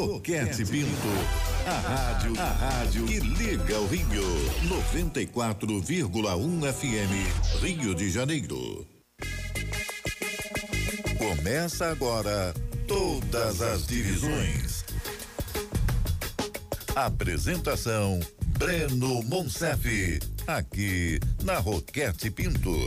Roquete Pinto. A rádio que liga o Rio. 94,1 FM, Rio de Janeiro. Começa agora Todas as Divisões. Apresentação Breno Moncef, aqui na Roquete Pinto.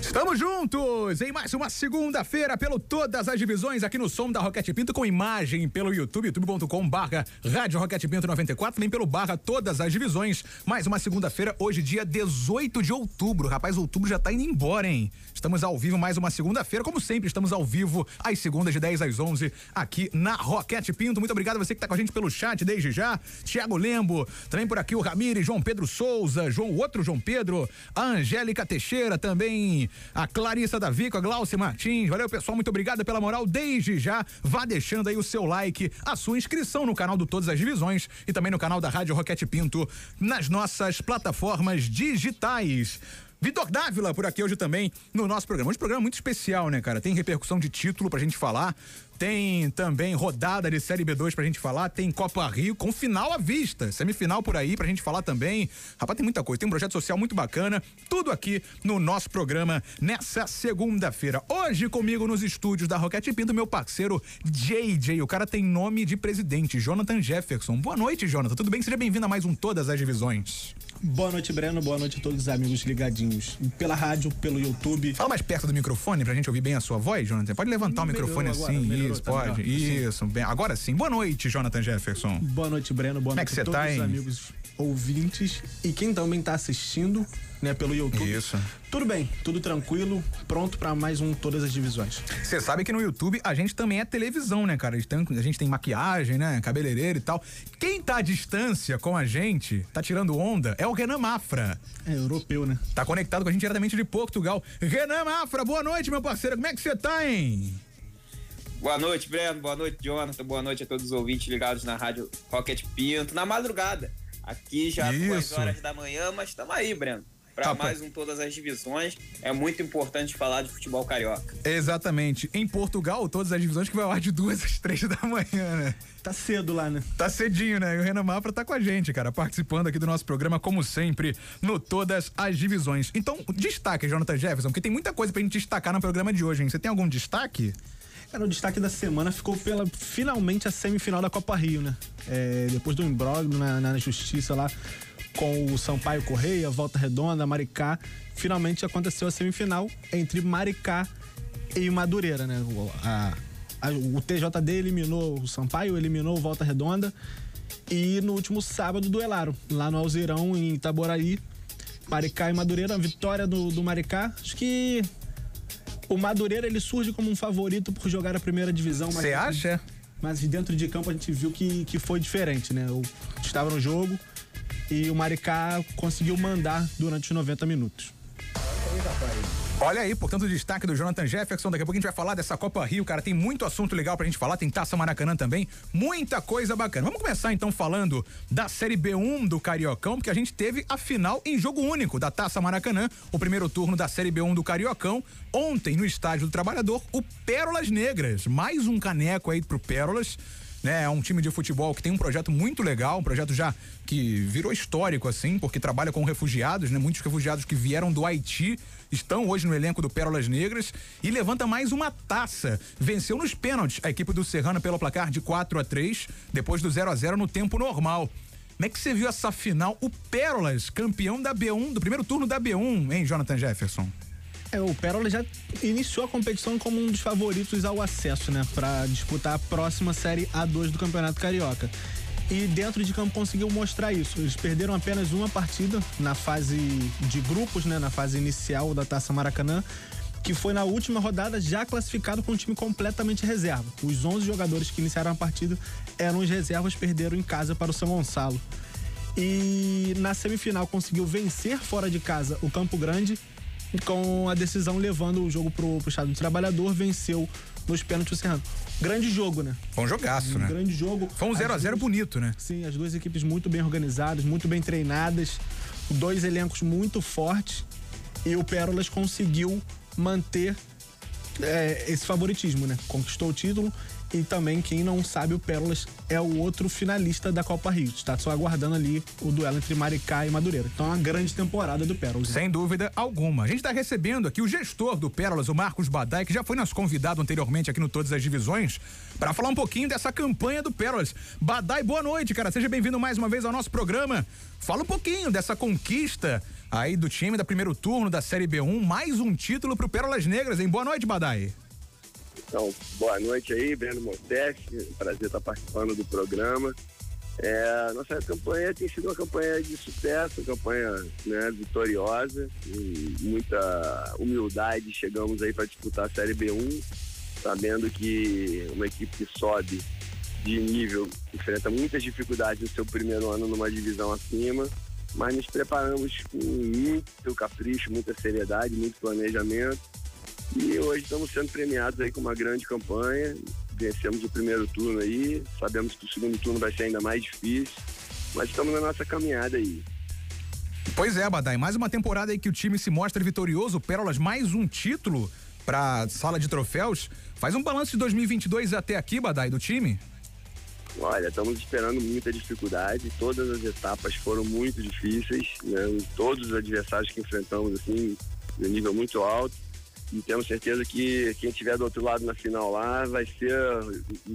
Estamos juntos em mais uma segunda-feira pelo Todas as Divisões aqui no som da Roquete Pinto, com imagem pelo youtube.com/Rádio Roquete Pinto 94, nem pelo barra Todas as Divisões. Mais uma segunda-feira, hoje dia 18 de outubro. Rapaz, outubro já tá indo embora, hein? Estamos ao vivo mais uma segunda-feira, como sempre, estamos ao vivo às segundas de 10 às 11 aqui na Roquete Pinto. Muito obrigado a você que tá com a gente pelo chat desde já. Tiago Lembo, também por aqui o Ramire, João Pedro Souza, João Pedro, a Angélica Teixeira também. A Clarissa da Vico, a Glaucia Martins, valeu pessoal, muito obrigado pela moral desde já. Vá deixando aí o seu like, a sua inscrição no canal do Todas as Divisões e também no canal da Rádio Roquete Pinto nas nossas plataformas digitais. Vitor Dávila por aqui hoje também no nosso programa. Hoje é um programa muito especial, né, cara? Tem repercussão de título pra gente falar, tem também rodada de Série B2 pra gente falar, tem Copa Rio com final à vista, semifinal por aí pra gente falar também. Rapaz, tem muita coisa, tem um projeto social muito bacana, tudo aqui no nosso programa nessa segunda-feira. Hoje comigo nos estúdios da Roquete Pinto, meu parceiro JJ, o cara tem nome de presidente, Jonathan Jefferson. Boa noite, Jonathan, tudo bem? Seja bem-vindo a mais um Todas as Divisões. Boa noite, Breno, boa noite a todos os amigos ligadinhos pela rádio, pelo YouTube. Fala mais perto do microfone pra gente ouvir bem a sua voz, Jonathan. Pode levantar melhorou o microfone agora, assim, melhorou, isso, tá pode. Melhor. Isso, bem. Agora sim. Boa noite, Jonathan Jefferson. Boa noite, Breno. Boa noite a todos os amigos ouvintes e quem também tá assistindo, né, pelo YouTube. Isso. Tudo bem, tudo tranquilo, pronto pra mais um Todas as Divisões. Você sabe que no YouTube a gente também é televisão, né, cara? A gente tem maquiagem, né, cabeleireiro e tal. Quem tá à distância com a gente, tá tirando onda, é o Renan Mafra. É europeu, né? Tá conectado com a gente diretamente de Portugal. Renan Mafra, boa noite, meu parceiro, como é que você tá, hein? Boa noite, Breno, boa noite, Jonathan, boa noite a todos os ouvintes ligados na Rádio Roquete Pinto, na madrugada. Aqui já 2 horas da manhã, mas tamo aí, Breno, para mais um Todas as Divisões. É muito importante falar de futebol carioca. Exatamente. Em Portugal, Todas as Divisões que vai lá de 2 às 3 da manhã, né? Tá cedo lá, né? Tá cedinho, né? E o Renan Mafra tá com a gente, cara, participando aqui do nosso programa, como sempre, no Todas as Divisões. Então, destaque, Jonathan Jefferson, porque tem muita coisa pra gente destacar no programa de hoje, hein? Você tem algum destaque? Cara, o destaque da semana ficou finalmente a semifinal da Copa Rio, né? Depois do imbróglio na justiça lá, com o Sampaio Correia, Volta Redonda, Maricá, finalmente aconteceu a semifinal entre Maricá e Madureira, né? O TJD eliminou o Sampaio, eliminou o Volta Redonda e no último sábado duelaram lá no Alzeirão, em Itaboraí, Maricá e Madureira. A vitória do Maricá, acho que o Madureira ele surge como um favorito por jogar a primeira divisão. Você acha? Mas dentro de campo a gente viu que foi diferente, né? Eu estava no jogo e o Maricá conseguiu mandar durante os 90 minutos. Olha aí, portanto, o destaque do Jonathan Jefferson. Daqui a pouco a gente vai falar dessa Copa Rio, cara. Tem muito assunto legal pra gente falar, tem Taça Maracanã também, muita coisa bacana. Vamos começar então falando da Série B1 do Cariocão, porque a gente teve a final em jogo único da Taça Maracanã, o primeiro turno da Série B1 do Cariocão. Ontem, no Estádio do Trabalhador, o Pérolas Negras. Mais um caneco aí pro Pérolas. É um time de futebol que tem um projeto muito legal, um projeto já que virou histórico, assim, porque trabalha com refugiados, né? Muitos refugiados que vieram do Haiti estão hoje no elenco do Pérolas Negras e levanta mais uma taça. Venceu nos pênaltis a equipe do Serrano pelo placar de 4-3, depois do 0-0 no tempo normal. Como é que você viu essa final? O Pérolas, campeão da B1, do primeiro turno da B1, hein, Jonathan Jefferson? O Pérola já iniciou a competição como um dos favoritos ao acesso, né? Pra disputar a próxima Série A2 do Campeonato Carioca. E dentro de campo conseguiu mostrar isso. Eles perderam apenas uma partida na fase de grupos, né? Na fase inicial da Taça Maracanã, que foi na última rodada, já classificado com um time completamente reserva. Os 11 jogadores que iniciaram a partida eram os reservas, perderam em casa para o São Gonçalo. E na semifinal conseguiu vencer fora de casa o Campo Grande, com a decisão levando o jogo pro Estado do Trabalhador, venceu nos pênaltis o Serrano. Grande jogo, né? Foi um jogaço, né? Grande jogo. Foi um 0-0 bonito, né? Sim, as duas equipes muito bem organizadas, muito bem treinadas, dois elencos muito fortes e o Pérolas conseguiu manter esse favoritismo, né? Conquistou o título. E também, quem não sabe, o Pérolas é o outro finalista da Copa Rio. Está só aguardando ali o duelo entre Maricá e Madureira. Então é uma grande temporada do Pérolas. Sem dúvida alguma. A gente está recebendo aqui o gestor do Pérolas, o Marcos Badai, que já foi nosso convidado anteriormente aqui no Todas as Divisões, para falar um pouquinho dessa campanha do Pérolas. Badai, boa noite, cara. Seja bem-vindo mais uma vez ao nosso programa. Fala um pouquinho dessa conquista aí do time da primeiro turno da Série B1. Mais um título para o Pérolas Negras, hein? Boa noite, Badai. Então, boa noite aí, Breno Moncef, prazer estar participando do programa. Nossa campanha tem sido uma campanha de sucesso, uma campanha, né, vitoriosa, e muita humildade. Chegamos aí para disputar a Série B1, sabendo que uma equipe que sobe de nível enfrenta muitas dificuldades no seu primeiro ano numa divisão acima, mas nos preparamos com muito capricho, muita seriedade, muito planejamento. E hoje estamos sendo premiados aí com uma grande campanha. Vencemos o primeiro turno aí, sabemos que o segundo turno vai ser ainda mais difícil, mas estamos na nossa caminhada aí. Pois é, Badai, mais uma temporada aí que o time se mostra vitorioso. Pérolas, mais um título para sala de troféus. Faz um balanço de 2022 até aqui, Badai, do time? Olha, estamos esperando muita dificuldade, todas as etapas foram muito difíceis, né? Todos os adversários que enfrentamos, assim, de nível muito alto. E temos certeza que quem estiver do outro lado na final lá vai ser,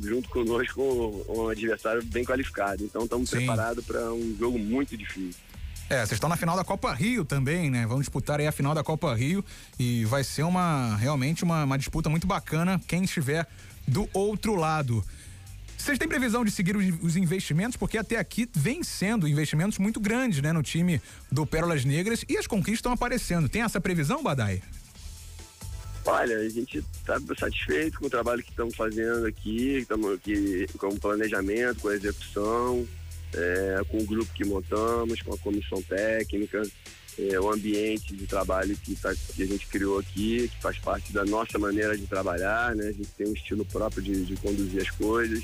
junto conosco, um adversário bem qualificado. Então estamos preparados para um jogo muito difícil. Vocês estão na final da Copa Rio também, né? Vão disputar aí a final da Copa Rio e vai ser realmente uma disputa muito bacana quem estiver do outro lado. Vocês têm previsão de seguir os investimentos? Porque até aqui vem sendo investimentos muito grandes, né? No time do Pérolas Negras, e as conquistas estão aparecendo. Tem essa previsão, Badai? Olha, a gente está satisfeito com o trabalho que estamos fazendo aqui, com o planejamento, com a execução, com o grupo que montamos, com a comissão técnica, o ambiente de trabalho que a gente criou aqui, que faz parte da nossa maneira de trabalhar, né? A gente tem um estilo próprio de conduzir as coisas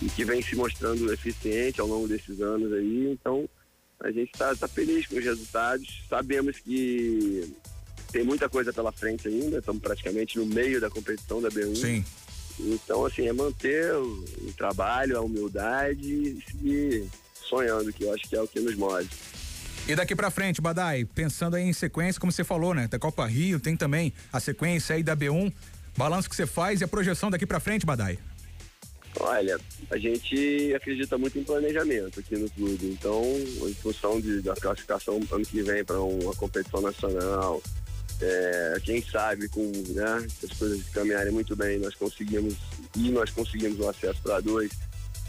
e que vem se mostrando eficiente ao longo desses anos aí. Então, a gente está feliz com os resultados. Sabemos que tem muita coisa pela frente ainda, estamos praticamente no meio da competição da B1. Sim. Então, assim, é manter o trabalho, a humildade e seguir sonhando, que eu acho que é o que nos move. E daqui pra frente, Badai, pensando aí em sequência, como você falou, né, da Copa Rio, tem também a sequência aí da B1, balanço que você faz e a projeção daqui pra frente, Badai? Olha, a gente acredita muito em planejamento aqui no clube, então, em função da classificação ano que vem para uma competição nacional, quem sabe, né, se as coisas caminharem muito bem, nós conseguimos um acesso para dois,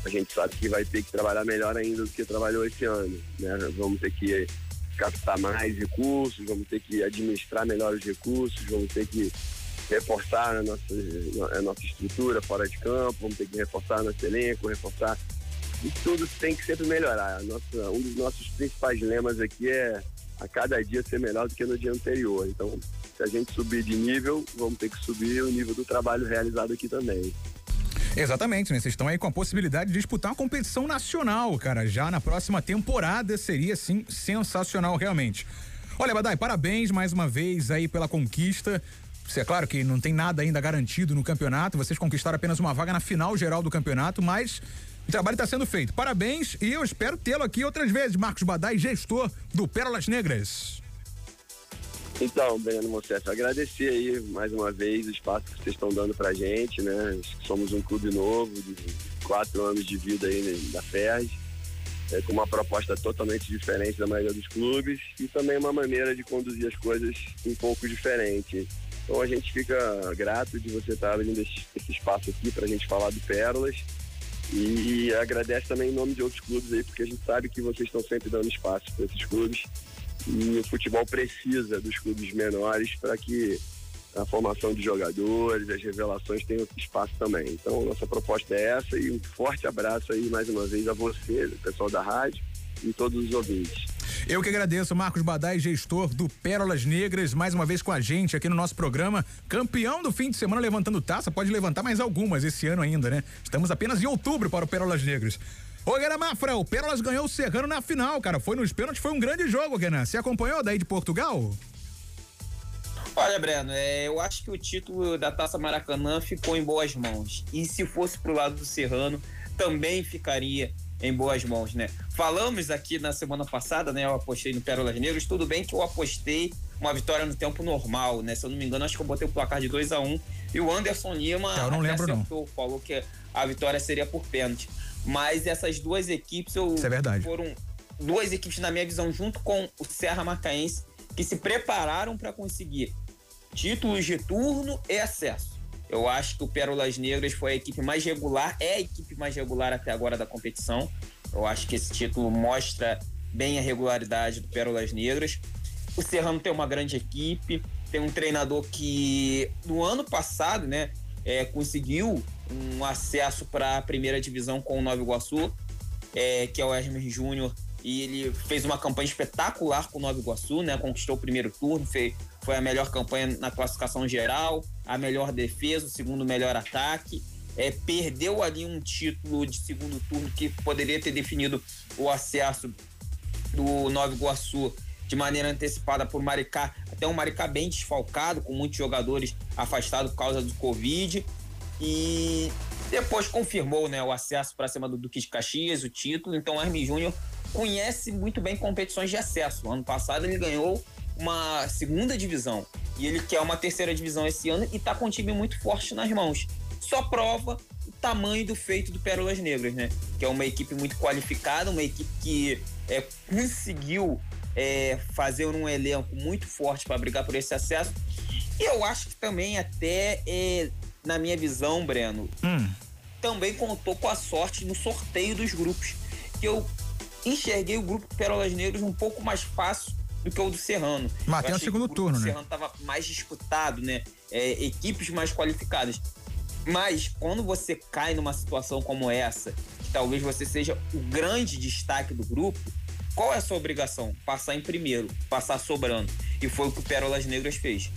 a gente sabe que vai ter que trabalhar melhor ainda do que trabalhou esse ano, né? Vamos ter que captar mais recursos, vamos ter que administrar melhor os recursos, vamos ter que reforçar a nossa estrutura fora de campo, vamos ter que reforçar nosso elenco, e tudo tem que sempre melhorar. Um dos nossos principais lemas aqui é a cada dia ser melhor do que no dia anterior. Então, se a gente subir de nível, vamos ter que subir o nível do trabalho realizado aqui também. Exatamente, né? Vocês estão aí com a possibilidade de disputar uma competição nacional, cara, já na próxima temporada. Seria, assim, sensacional realmente. Olha, Badai, parabéns mais uma vez aí pela conquista. É claro que não tem nada ainda garantido no campeonato, vocês conquistaram apenas uma vaga na final geral do campeonato, mas o trabalho está sendo feito. Parabéns, e eu espero tê-lo aqui outras vezes, Marcos Badai, gestor do Pérolas Negras. Então, Breno Moncef, agradecer aí mais uma vez o espaço que vocês estão dando pra gente, né? Somos um clube novo, de 4 anos de vida aí, né, da FERJ, com uma proposta totalmente diferente da maioria dos clubes e também uma maneira de conduzir as coisas um pouco diferente. Então a gente fica grato de você estar abrindo esse espaço aqui para a gente falar do Pérolas, e agradece também em nome de outros clubes aí, porque a gente sabe que vocês estão sempre dando espaço para esses clubes, e o futebol precisa dos clubes menores para que a formação de jogadores, as revelações tenham espaço também. Então nossa proposta é essa, e um forte abraço aí mais uma vez a você, o pessoal da rádio e todos os ouvintes. Eu que agradeço, Marcos Badai, gestor do Pérolas Negras, mais uma vez com a gente aqui no nosso programa, campeão do fim de semana levantando taça, pode levantar mais algumas esse ano ainda, né? Estamos apenas em outubro para o Pérolas Negras. Ô, Renan Mafra, o Pérolas ganhou o Serrano na final, cara, foi nos pênaltis, foi um grande jogo, Renan. Você acompanhou daí de Portugal? Olha, Breno, eu acho que o título da Taça Maracanã ficou em boas mãos. E se fosse pro lado do Serrano, também ficaria em boas mãos, né? Falamos aqui na semana passada, né? Eu apostei no Pérolas Negras. Tudo bem que eu apostei uma vitória no tempo normal, né? Se eu não me engano, acho que eu botei o placar de 2-1. E o Anderson Lima acertou, falou que a vitória seria por pênalti. Mas essas duas equipes foram duas equipes, na minha visão, junto com o Serra Macaense, que se prepararam para conseguir títulos de turno e acesso. Eu acho que o Pérolas Negras foi a equipe mais regular, é a equipe mais regular até agora da competição. Eu acho que esse título mostra bem a regularidade do Pérolas Negras. O Serrano tem uma grande equipe, tem um treinador que no ano passado, né, conseguiu um acesso para a primeira divisão com o Nova Iguaçu, que é o Hermes Júnior, e ele fez uma campanha espetacular com o Nova Iguaçu, né, conquistou o primeiro turno, foi a melhor campanha na classificação geral, a melhor defesa, o segundo melhor ataque, perdeu ali um título de segundo turno que poderia ter definido o acesso do Nova Iguaçu de maneira antecipada por Maricá, até um Maricá bem desfalcado, com muitos jogadores afastados por causa do Covid, e depois confirmou, né, o acesso para cima do Duque de Caxias, o título. Então o Hermes Júnior conhece muito bem competições de acesso. Ano passado ele ganhou uma segunda divisão e ele quer uma terceira divisão esse ano e está com um time muito forte nas mãos. Só prova o tamanho do feito do Pérolas Negras, né? Que é uma equipe muito qualificada, uma equipe que conseguiu fazer um elenco muito forte para brigar por esse acesso. E eu acho que também até, na minha visão, Breno, também contou com a sorte no sorteio dos grupos, que eu enxerguei o grupo Pérolas Negras um pouco mais fácil do que o do Serrano. Mas tem o segundo turno, né? O Serrano estava mais disputado, né? Equipes mais qualificadas. Mas quando você cai numa situação como essa, que talvez você seja o grande destaque do grupo, qual é a sua obrigação? Passar em primeiro, passar sobrando. E foi o que o Pérolas Negras fez.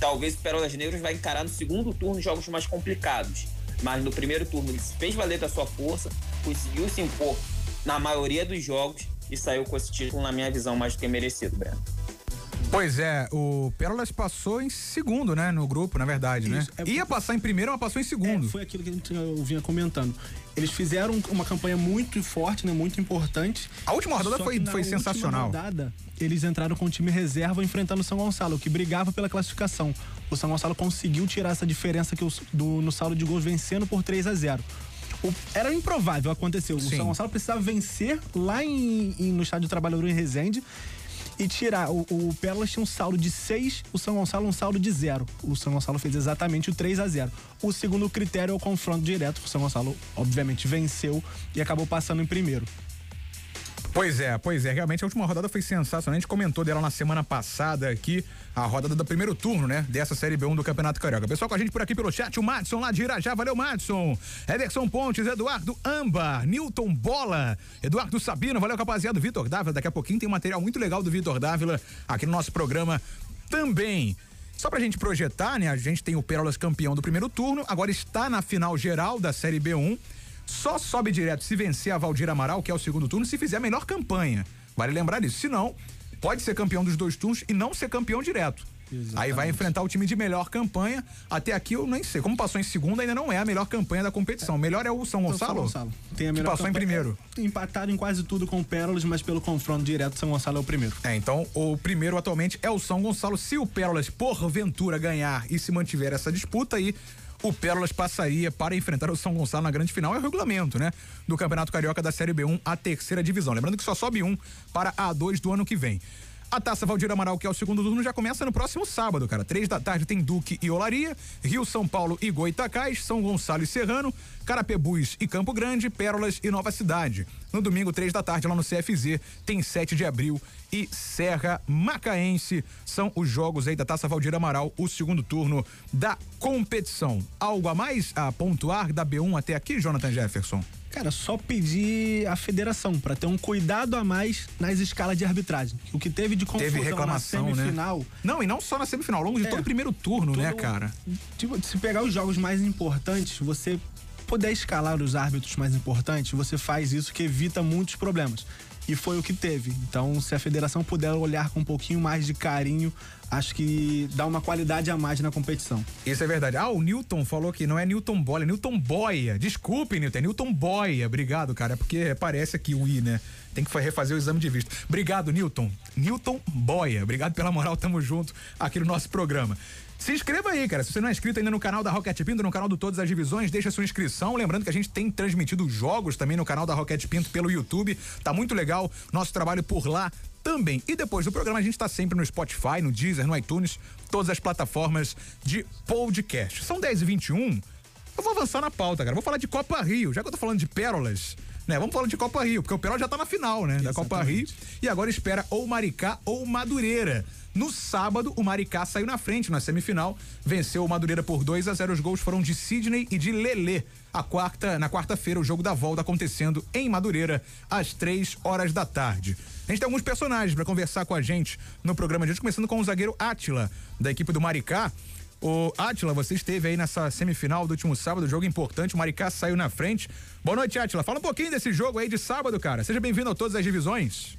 Talvez o Pérolas Negras vai encarar no segundo turno jogos mais complicados. Mas no primeiro turno ele se fez valer da sua força, conseguiu se impor na maioria dos jogos e saiu com esse título, na minha visão, mais do que merecido, Breno. Pois é, o Pérolas passou em segundo, né, no grupo, na verdade, né? Ia passar em primeiro, mas passou em segundo. Foi aquilo que eu vinha comentando. Eles fizeram uma campanha muito forte, né, muito importante. A última rodada foi sensacional. Na última rodada, eles entraram com o time reserva enfrentando o São Gonçalo, que brigava pela classificação. O São Gonçalo conseguiu tirar essa diferença no saldo de gols, vencendo por 3-0. Era improvável, aconteceu. Sim. O São Gonçalo precisava vencer lá no Estádio Trabalhador em Resende e tirar. O Pérolas tinha um saldo de 6, o São Gonçalo um saldo de 0. O São Gonçalo fez exatamente o 3-0. O segundo critério é o confronto direto. O São Gonçalo, obviamente, venceu e acabou passando em primeiro. Pois é, realmente a última rodada foi sensacional, a gente comentou dela na semana passada aqui, a rodada do primeiro turno, né, dessa Série B1 do Campeonato Carioca. Pessoal com a gente por aqui pelo chat, o Madison lá de Irajá, valeu Madison, Ederson Pontes, Eduardo Ambar, Newton Bola, Eduardo Sabino, valeu rapaziada, Vitor Dávila, daqui a pouquinho tem um material muito legal do Vitor Dávila aqui no nosso programa também. Só pra gente projetar, né, a gente tem o Pérolas campeão do primeiro turno, agora está na final geral da Série B1, só sobe direto se vencer a Valdir Amaral, que é o segundo turno, se fizer a melhor campanha. Vale lembrar disso. Se não, pode ser campeão dos dois turnos e não ser campeão direto. Exatamente. Aí vai enfrentar o time de melhor campanha. Até aqui eu nem sei. Como passou em segundo, ainda não é a melhor campanha da competição. Melhor é o São Gonçalo? São Gonçalo. Tem a melhor que passou campanha, em primeiro. Empataram em quase tudo com o Pérolas, mas pelo confronto direto, São Gonçalo é o primeiro. Então o primeiro atualmente é o São Gonçalo. Se o Pérolas, porventura, ganhar e se mantiver essa disputa aí, o Pérolas passaria para enfrentar o São Gonçalo na grande final. É o regulamento, né, do Campeonato Carioca da Série B1, a terceira divisão. Lembrando que só sobe um para a A2 do ano que vem. A Taça Valdir Amaral, que é o segundo turno, já começa no próximo sábado, cara. 3 da tarde tem Duque e Olaria, Rio, São Paulo e Goitacás, São Gonçalo e Serrano, Carapebus e Campo Grande, Pérolas e Nova Cidade. No domingo, 3 da tarde, lá no CFZ, tem 7 de abril e Serra Macaense. São os jogos aí da Taça Valdir Amaral, o segundo turno da competição. Algo a mais a pontuar da B1 até aqui, Jonathan Jefferson? Cara, só pedir à federação para ter um cuidado a mais nas escalas de arbitragem. O que teve de confusão reclamação, na semifinal... Né? Não, e não só na semifinal, ao longo de todo o primeiro turno, né, cara? Tipo, se pegar os jogos mais importantes, você poder escalar os árbitros mais importantes, você faz isso que evita muitos problemas. e foi o que teve. Então, se a federação puder olhar com um pouquinho mais de carinho, acho que dá uma qualidade a mais na competição. Isso é verdade. Ah, o Newton falou que não é Newton Bola, é Newton Boia. Desculpe, Newton, é Newton Boia. Obrigado, cara, é porque parece aqui o I, né? Tem que refazer o exame de vista. Obrigado, Newton. Newton Boia. Obrigado pela moral, tamo junto aqui no nosso programa. Se inscreva aí, cara. Se você não é inscrito ainda no canal da Roquete Pinto, no canal do Todas as Divisões, deixa sua inscrição. Lembrando que a gente tem transmitido jogos também no canal da Roquete Pinto pelo YouTube. Tá muito legal nosso trabalho por lá também. E depois do programa a gente tá sempre no Spotify, no Deezer, no iTunes, todas as plataformas de podcast. São 10h21. Eu vou avançar na pauta, cara. Vou falar de Copa Rio. Já que eu tô falando de pérolas, né? Vamos falar de Copa Rio, porque o Pérola já tá na final, né? Exatamente. Da Copa Rio. E agora espera ou Maricá ou Madureira. No sábado, o Maricá saiu na frente na semifinal, venceu o Madureira por 2-0. Os gols foram de Sidney e de Lelê. Na quarta-feira, o jogo da volta acontecendo em Madureira, às 15h. A gente tem alguns personagens para conversar com a gente no programa de hoje, começando com o zagueiro Atila, da equipe do Maricá. Ô, Atila, você esteve aí nessa semifinal do último sábado, jogo importante, o Maricá saiu na frente. Boa noite, Atila. Fala um pouquinho desse jogo aí de sábado, cara. Seja bem-vindo a Todas as Divisões.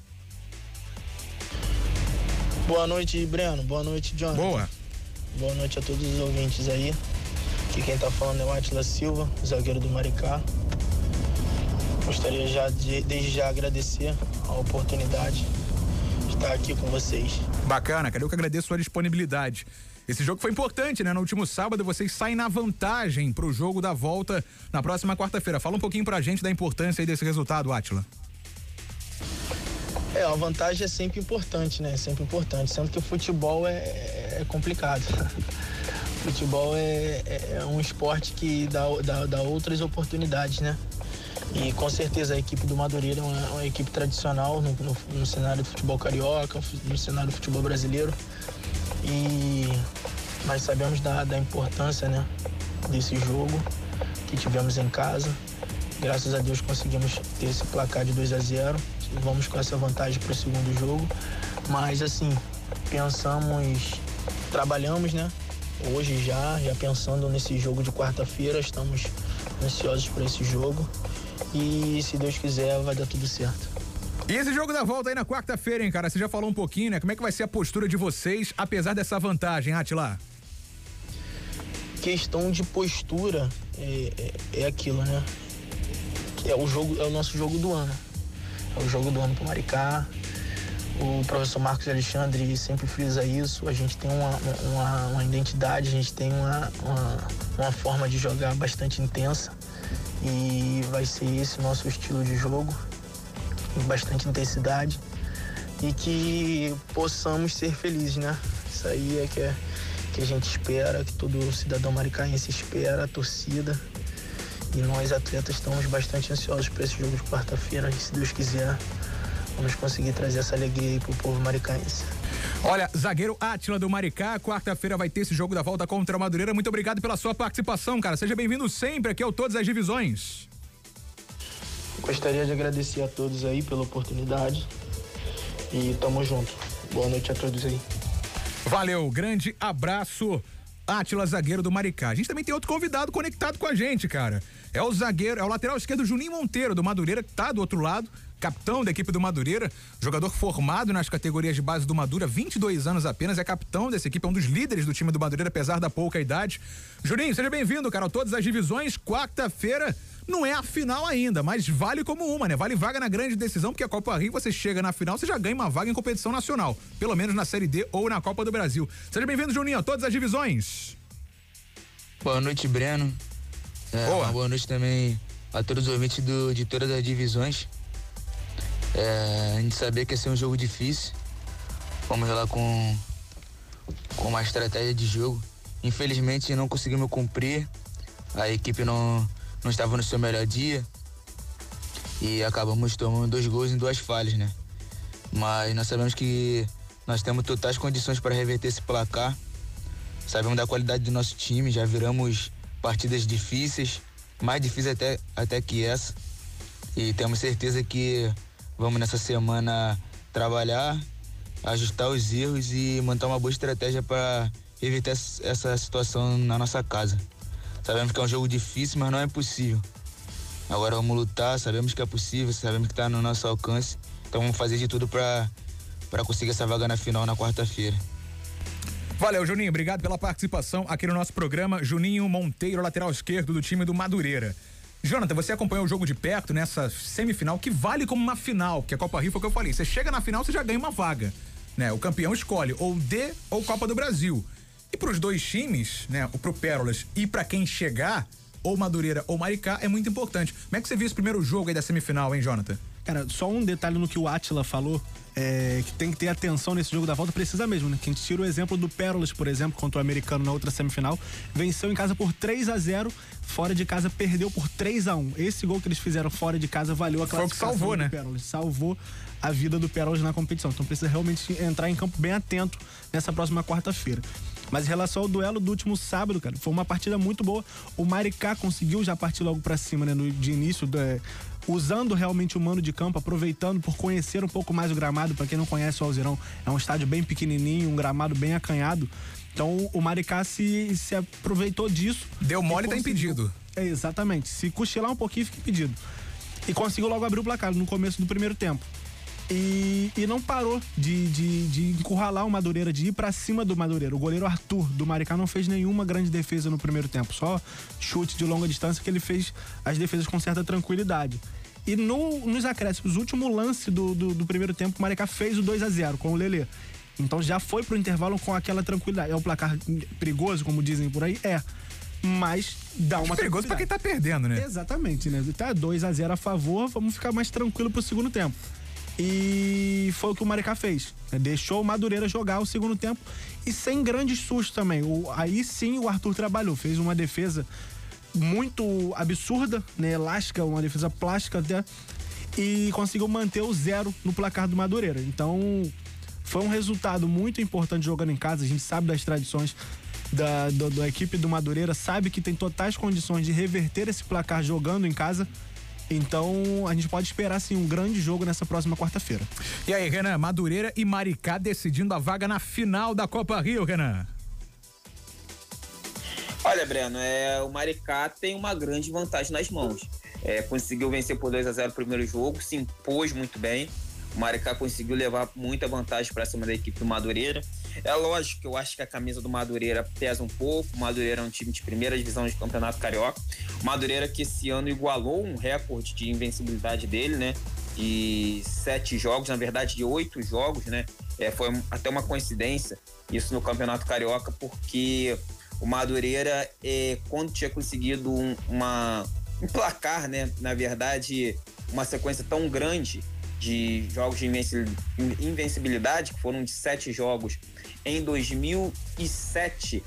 Boa noite, Breno. Boa noite, Jonathan. Boa noite a todos os ouvintes aí. Aqui quem tá falando é o Atila Silva, zagueiro do Maricá. Gostaria desde já agradecer a oportunidade de estar aqui com vocês. Bacana, cara. Eu que agradeço a sua disponibilidade. Esse jogo foi importante, né? No último sábado, vocês saem na vantagem pro jogo da volta na próxima quarta-feira. Fala um pouquinho pra gente da importância aí desse resultado, Atila. É, a vantagem é sempre importante, né? Sempre importante, sendo que o futebol é complicado. O futebol é um esporte que dá outras oportunidades, né? E com certeza a equipe do Madureira é uma equipe tradicional no cenário do futebol carioca, no cenário do futebol brasileiro. E nós sabemos da importância, né, desse jogo que tivemos em casa. Graças a Deus conseguimos ter esse placar de 2-0. Vamos com essa vantagem para o segundo jogo. Mas assim, trabalhamos, né? Hoje já pensando nesse jogo de quarta-feira, estamos ansiosos por esse jogo. E se Deus quiser, vai dar tudo certo. E esse jogo da volta aí na quarta-feira, hein, cara? Você já falou um pouquinho, né? Como é que vai ser a postura de vocês, apesar dessa vantagem, Atila? Questão de postura é aquilo, né? É o nosso jogo do ano. É o jogo do ano pro Maricá. O professor Marcos Alexandre sempre frisa isso. A gente tem uma identidade, a gente tem uma forma de jogar bastante intensa. E vai ser esse nosso estilo de jogo, com bastante intensidade, e que possamos ser felizes, né? Isso aí é que a gente espera, que todo cidadão maricaense espera, a torcida, e nós atletas estamos bastante ansiosos para esse jogo de quarta-feira, que se Deus quiser vamos conseguir trazer essa alegria aí pro povo maricaense. Olha, zagueiro Atila do Maricá, quarta-feira vai ter esse jogo da volta contra a Madureira. Muito obrigado pela sua participação, cara. Seja bem-vindo sempre aqui ao Todas as Divisões. Gostaria de agradecer a todos aí pela oportunidade e tamo junto. Boa noite a todos aí. Valeu, grande abraço, Atila, zagueiro do Maricá. A gente também tem outro convidado conectado com a gente, cara. É o lateral esquerdo Juninho Monteiro do Madureira, que tá do outro lado, capitão da equipe do Madureira, jogador formado nas categorias de base do Madura, 22 anos apenas, é capitão dessa equipe, é um dos líderes do time do Madureira, apesar da pouca idade. Juninho, seja bem-vindo, cara, a Todas as Divisões. Quarta-feira não é a final ainda, mas vale como uma, né? Vale vaga na grande decisão, porque a Copa Rio, você chega na final, você já ganha uma vaga em competição nacional, pelo menos na Série D ou na Copa do Brasil. Seja bem-vindo, Juninho, a Todas as Divisões. Boa noite, Breno. Boa noite também a todos os ouvintes de Todas as Divisões. A gente sabia que ia ser um jogo difícil. Vamos lá com uma estratégia de jogo. Infelizmente não conseguimos cumprir. A equipe não estava no seu melhor dia e acabamos tomando 2 gols em 2 falhas, né? Mas nós sabemos que nós temos totais condições para reverter esse placar. Sabemos da qualidade do nosso time, já viramos partidas difíceis, mais difíceis até que essa, e temos certeza que vamos nessa semana trabalhar, ajustar os erros e montar uma boa estratégia para evitar essa situação na nossa casa. Sabemos que é um jogo difícil, mas não é impossível. Agora vamos lutar, sabemos que é possível, sabemos que está no nosso alcance Então vamos fazer de tudo para conseguir essa vaga na final na quarta-feira. Valeu, Juninho, obrigado pela participação aqui no nosso programa. Juninho Monteiro, lateral esquerdo do time do Madureira. Jonathan, você acompanhou o jogo de perto nessa semifinal, que vale como uma final, que a Copa Rio foi o que eu falei, você chega na final, você já ganha uma vaga, né? O campeão escolhe ou D ou Copa do Brasil. E pros dois times, né, pro Pérolas e pra quem chegar, ou Madureira ou Maricá, é muito importante. Como é que você viu esse primeiro jogo aí da semifinal, hein, Jonathan? Cara, só um detalhe no que o Atila falou, é que tem que ter atenção nesse jogo da volta, precisa mesmo, né? Que a gente tira o exemplo do Pérolas, por exemplo, contra o Americano na outra semifinal, venceu em casa por 3-0, fora de casa perdeu por 3-1. Esse gol que eles fizeram fora de casa valeu a classificação, salvou, do, né, Pérolas, salvou a vida do Pérolas na competição. Então precisa realmente entrar em campo bem atento nessa próxima quarta-feira. Mas em relação ao duelo do último sábado, cara, foi uma partida muito boa. O Maricá conseguiu já partir logo pra cima, né, de início, usando realmente o mano de campo, aproveitando por conhecer um pouco mais o gramado. Pra quem não conhece o Alzirão, é um estádio bem pequenininho, um gramado bem acanhado. Então o Maricá se aproveitou disso. Deu mole e tá impedido. É, exatamente. Se cochilar um pouquinho, fica impedido. E conseguiu logo abrir o placar no começo do primeiro tempo. E não parou de encurralar o Madureira, de ir pra cima do Madureira. O goleiro Arthur, do Maricá, não fez nenhuma grande defesa no primeiro tempo, só chute de longa distância, que ele fez as defesas com certa tranquilidade. E nos acréscimos, o último lance do primeiro tempo, o Maricá fez o 2-0 com o Lelê. Então já foi pro intervalo com aquela tranquilidade. É um placar perigoso, como dizem por aí? É. Mas dá uma tranquilidade. Perigoso pra quem tá perdendo, né? Exatamente, né? Tá 2-0 a favor, vamos ficar mais tranquilo pro segundo tempo. E foi o que o Maricá fez, né? Deixou o Madureira jogar o segundo tempo e sem grandes sustos também. Aí sim o Arthur trabalhou, fez uma defesa muito absurda, né? Elástica, uma defesa plástica até, e conseguiu manter o 0 no placar do Madureira. Então foi um resultado muito importante jogando em casa. A gente sabe das tradições da equipe do Madureira, sabe que tem totais condições de reverter esse placar jogando em casa. Então, a gente pode esperar, sim, um grande jogo nessa próxima quarta-feira. E aí, Renan, Madureira e Maricá decidindo a vaga na final da Copa Rio, Renan. Olha, Breno, o Maricá tem uma grande vantagem nas mãos. Conseguiu vencer por 2-0 o primeiro jogo, se impôs muito bem. O Maricá conseguiu levar muita vantagem para cima da equipe do Madureira. É lógico que eu acho que a camisa do Madureira pesa um pouco. O Madureira é um time de primeira divisão de Campeonato Carioca. O Madureira que esse ano igualou um recorde de invencibilidade dele, né? De 7 jogos, na verdade de 8 jogos, né? Foi até uma coincidência isso no Campeonato Carioca, porque o Madureira, quando tinha conseguido um placar, né? Na verdade, uma sequência tão grande de jogos de invencibilidade, que foram de 7 jogos em 2007,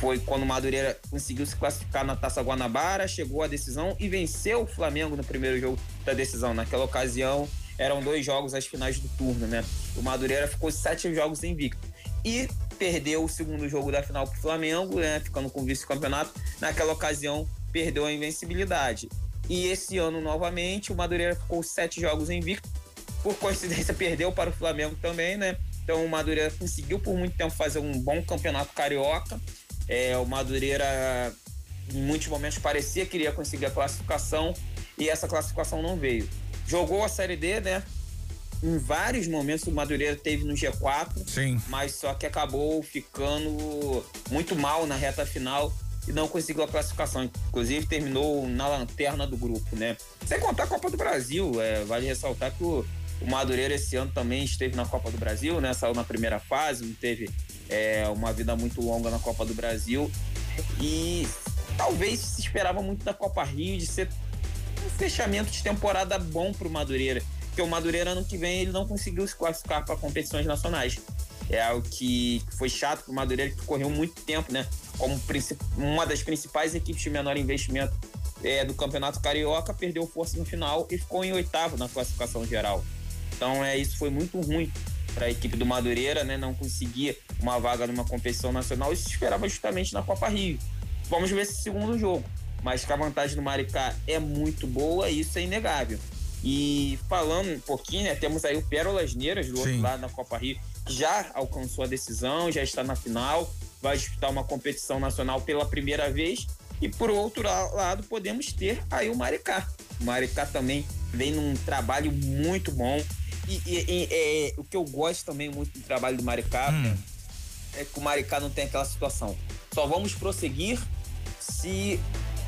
foi quando o Madureira conseguiu se classificar na Taça Guanabara, chegou à decisão e venceu o Flamengo no primeiro jogo da decisão. Naquela ocasião eram 2 jogos as finais do turno, né? O Madureira ficou 7 jogos invicto e perdeu o segundo jogo da final pro Flamengo, né? Ficando com o vice-campeonato. Naquela ocasião perdeu a invencibilidade. E esse ano novamente o Madureira ficou 7 jogos invicto. Por coincidência, perdeu para o Flamengo também, né? Então o Madureira conseguiu por muito tempo fazer um bom campeonato carioca. O Madureira em muitos momentos parecia que iria conseguir a classificação, e essa classificação não veio. Jogou a Série D, né? Em vários momentos o Madureira teve no G4, sim, mas só que acabou ficando muito mal na reta final e não conseguiu a classificação. Inclusive terminou na lanterna do grupo, né? Sem contar a Copa do Brasil. Vale ressaltar que o Madureira esse ano também esteve na Copa do Brasil, né? Saiu na primeira fase, não teve uma vida muito longa na Copa do Brasil, e talvez se esperava muito da Copa Rio, de ser um fechamento de temporada bom pro Madureira, porque o Madureira ano que vem ele não conseguiu se classificar para competições nacionais. É algo que foi chato pro Madureira, que correu muito tempo, né? Como uma das principais equipes de menor investimento do Campeonato Carioca, perdeu força no final e ficou em 8º na classificação geral. Então isso foi muito ruim para a equipe do Madureira, né? Não conseguir uma vaga numa competição nacional, e se esperava justamente na Copa Rio. Vamos ver esse segundo jogo, mas que a vantagem do Maricá é muito boa, isso é inegável. E falando um pouquinho, né? Temos aí o Pérolas Negras do outro lado na Copa Rio, que já alcançou a decisão, já está na final, vai disputar uma competição nacional pela primeira vez. E por outro lado, podemos ter aí o Maricá. O Maricá também vem num trabalho muito bom. E o que eu gosto também muito do trabalho do Maricá é que o Maricá não tem aquela situação. Só vamos prosseguir se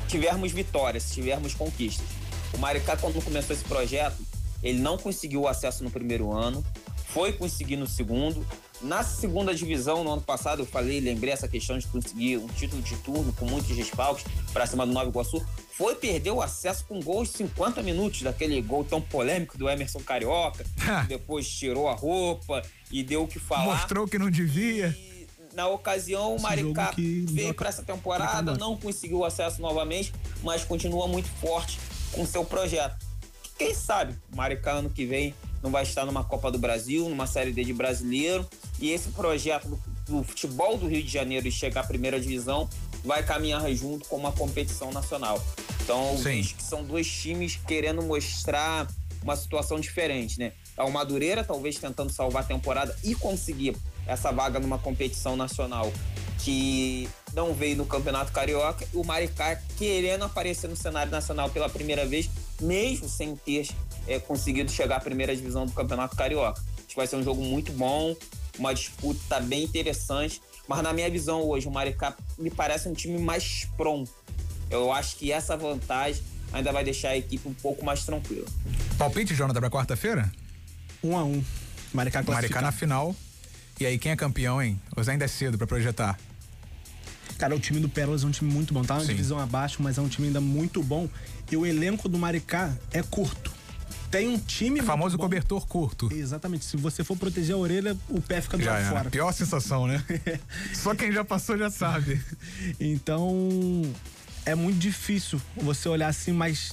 tivermos vitórias, se tivermos conquistas. O Maricá, quando começou esse projeto, ele não conseguiu o acesso no primeiro ano, foi conseguir no segundo. Na segunda divisão, no ano passado, eu falei, lembrei essa questão de conseguir um título de turno com muitos desfalques para cima do Nova Iguaçu. Foi perder o acesso com gols de 50 minutos, daquele gol tão polêmico do Emerson Carioca, que depois tirou a roupa e deu o que falar. Mostrou que não devia. E, na ocasião, o Maricá veio para essa temporada, não conseguiu o acesso novamente, mas continua muito forte com seu projeto. Quem sabe o Maricá ano que vem não vai estar numa Copa do Brasil, numa Série D de brasileiro, e esse projeto do futebol do Rio de Janeiro e chegar à primeira divisão vai caminhar junto com uma competição nacional. Então, eu vejo que são dois times querendo mostrar uma situação diferente, né? O Madureira talvez tentando salvar a temporada e conseguir essa vaga numa competição nacional que não veio no Campeonato Carioca, e o Maricá querendo aparecer no cenário nacional pela primeira vez, mesmo sem ter conseguido chegar à primeira divisão do Campeonato Carioca. Acho que vai ser um jogo muito bom, uma disputa bem interessante, mas na minha visão hoje, o Maricá me parece um time mais pronto. Eu acho que essa vantagem ainda vai deixar a equipe um pouco mais tranquila. Palpite, Jonathan, para quarta-feira? 1-1. Maricá classifica. Maricá na final. E aí, quem é campeão, hein? Hoje ainda é cedo para projetar. Cara, o time do Pérolas é um time muito bom, tá? Uma divisão abaixo, mas é um time ainda muito bom. E o elenco do Maricá é curto. Tem um time. É famoso cobertor curto. Exatamente. Se você for proteger a orelha, o pé fica do lado fora. Pior sensação, né? Só quem já passou já sabe. Então, é muito difícil você olhar assim, mas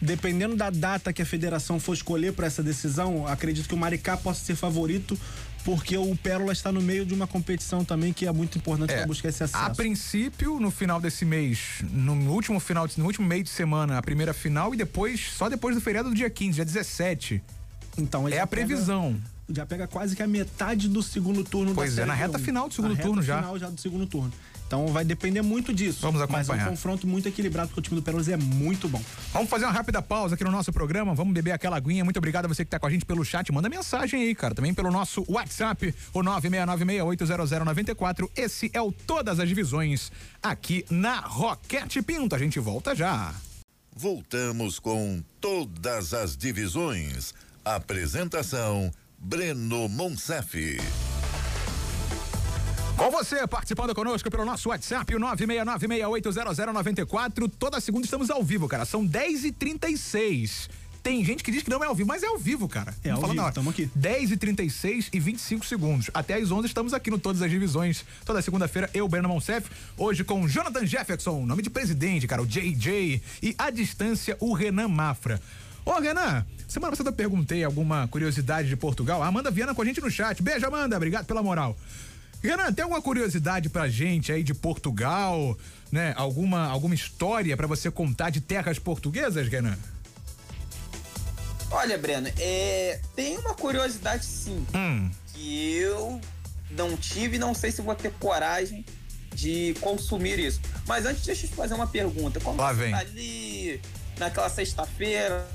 dependendo da data que a federação for escolher para essa decisão, acredito que o Maricá possa ser favorito, porque o Pérola está no meio de uma competição também que é muito importante para buscar esse acesso. A princípio, no final desse mês, no último meio de semana, a primeira final, e depois, só depois do feriado do dia 15, dia 17. Então, é a previsão. Já pega quase que a metade do segundo turno da Série B1. Pois é, na reta final do segundo turno já. Na reta final já do segundo turno. Então vai depender muito disso. Vamos acompanhar. Mas é um confronto muito equilibrado, porque o time do Pérolas é muito bom. Vamos fazer uma rápida pausa aqui no nosso programa, vamos beber aquela aguinha. Muito obrigado a você que tá com a gente pelo chat, manda mensagem aí, cara, também pelo nosso WhatsApp, o 969680094. Esse é o Todas as Divisões, aqui na Roquete Pinto. A gente volta já. Voltamos com Todas as Divisões. Apresentação, Breno Moncef. Com você, participando conosco pelo nosso WhatsApp, o 969680094. Toda segunda estamos ao vivo, cara. São 10h36. Tem gente que diz que não é ao vivo, mas é ao vivo, cara. É ao vivo, estamos aqui. 10h36 e 25 segundos. Até às 11 estamos aqui no Todas as Divisões. Toda segunda-feira, eu, Breno Moncef, hoje com Jonathan Jefferson, nome de presidente, cara, o JJ. E à distância, o Renan Mafra. Ô, Renan, semana passada eu perguntei alguma curiosidade de Portugal. A Amanda Viana com a gente no chat. Beijo, Amanda. Obrigado pela moral. Renan, tem alguma curiosidade pra gente aí de Portugal, né? Alguma história pra você contar de terras portuguesas, Renan? Olha, Breno, tem uma curiosidade sim, que eu não tive, não sei se vou ter coragem de consumir isso. Mas antes, deixa eu te fazer uma pergunta. Como lá vem. Você tá ali naquela sexta-feira,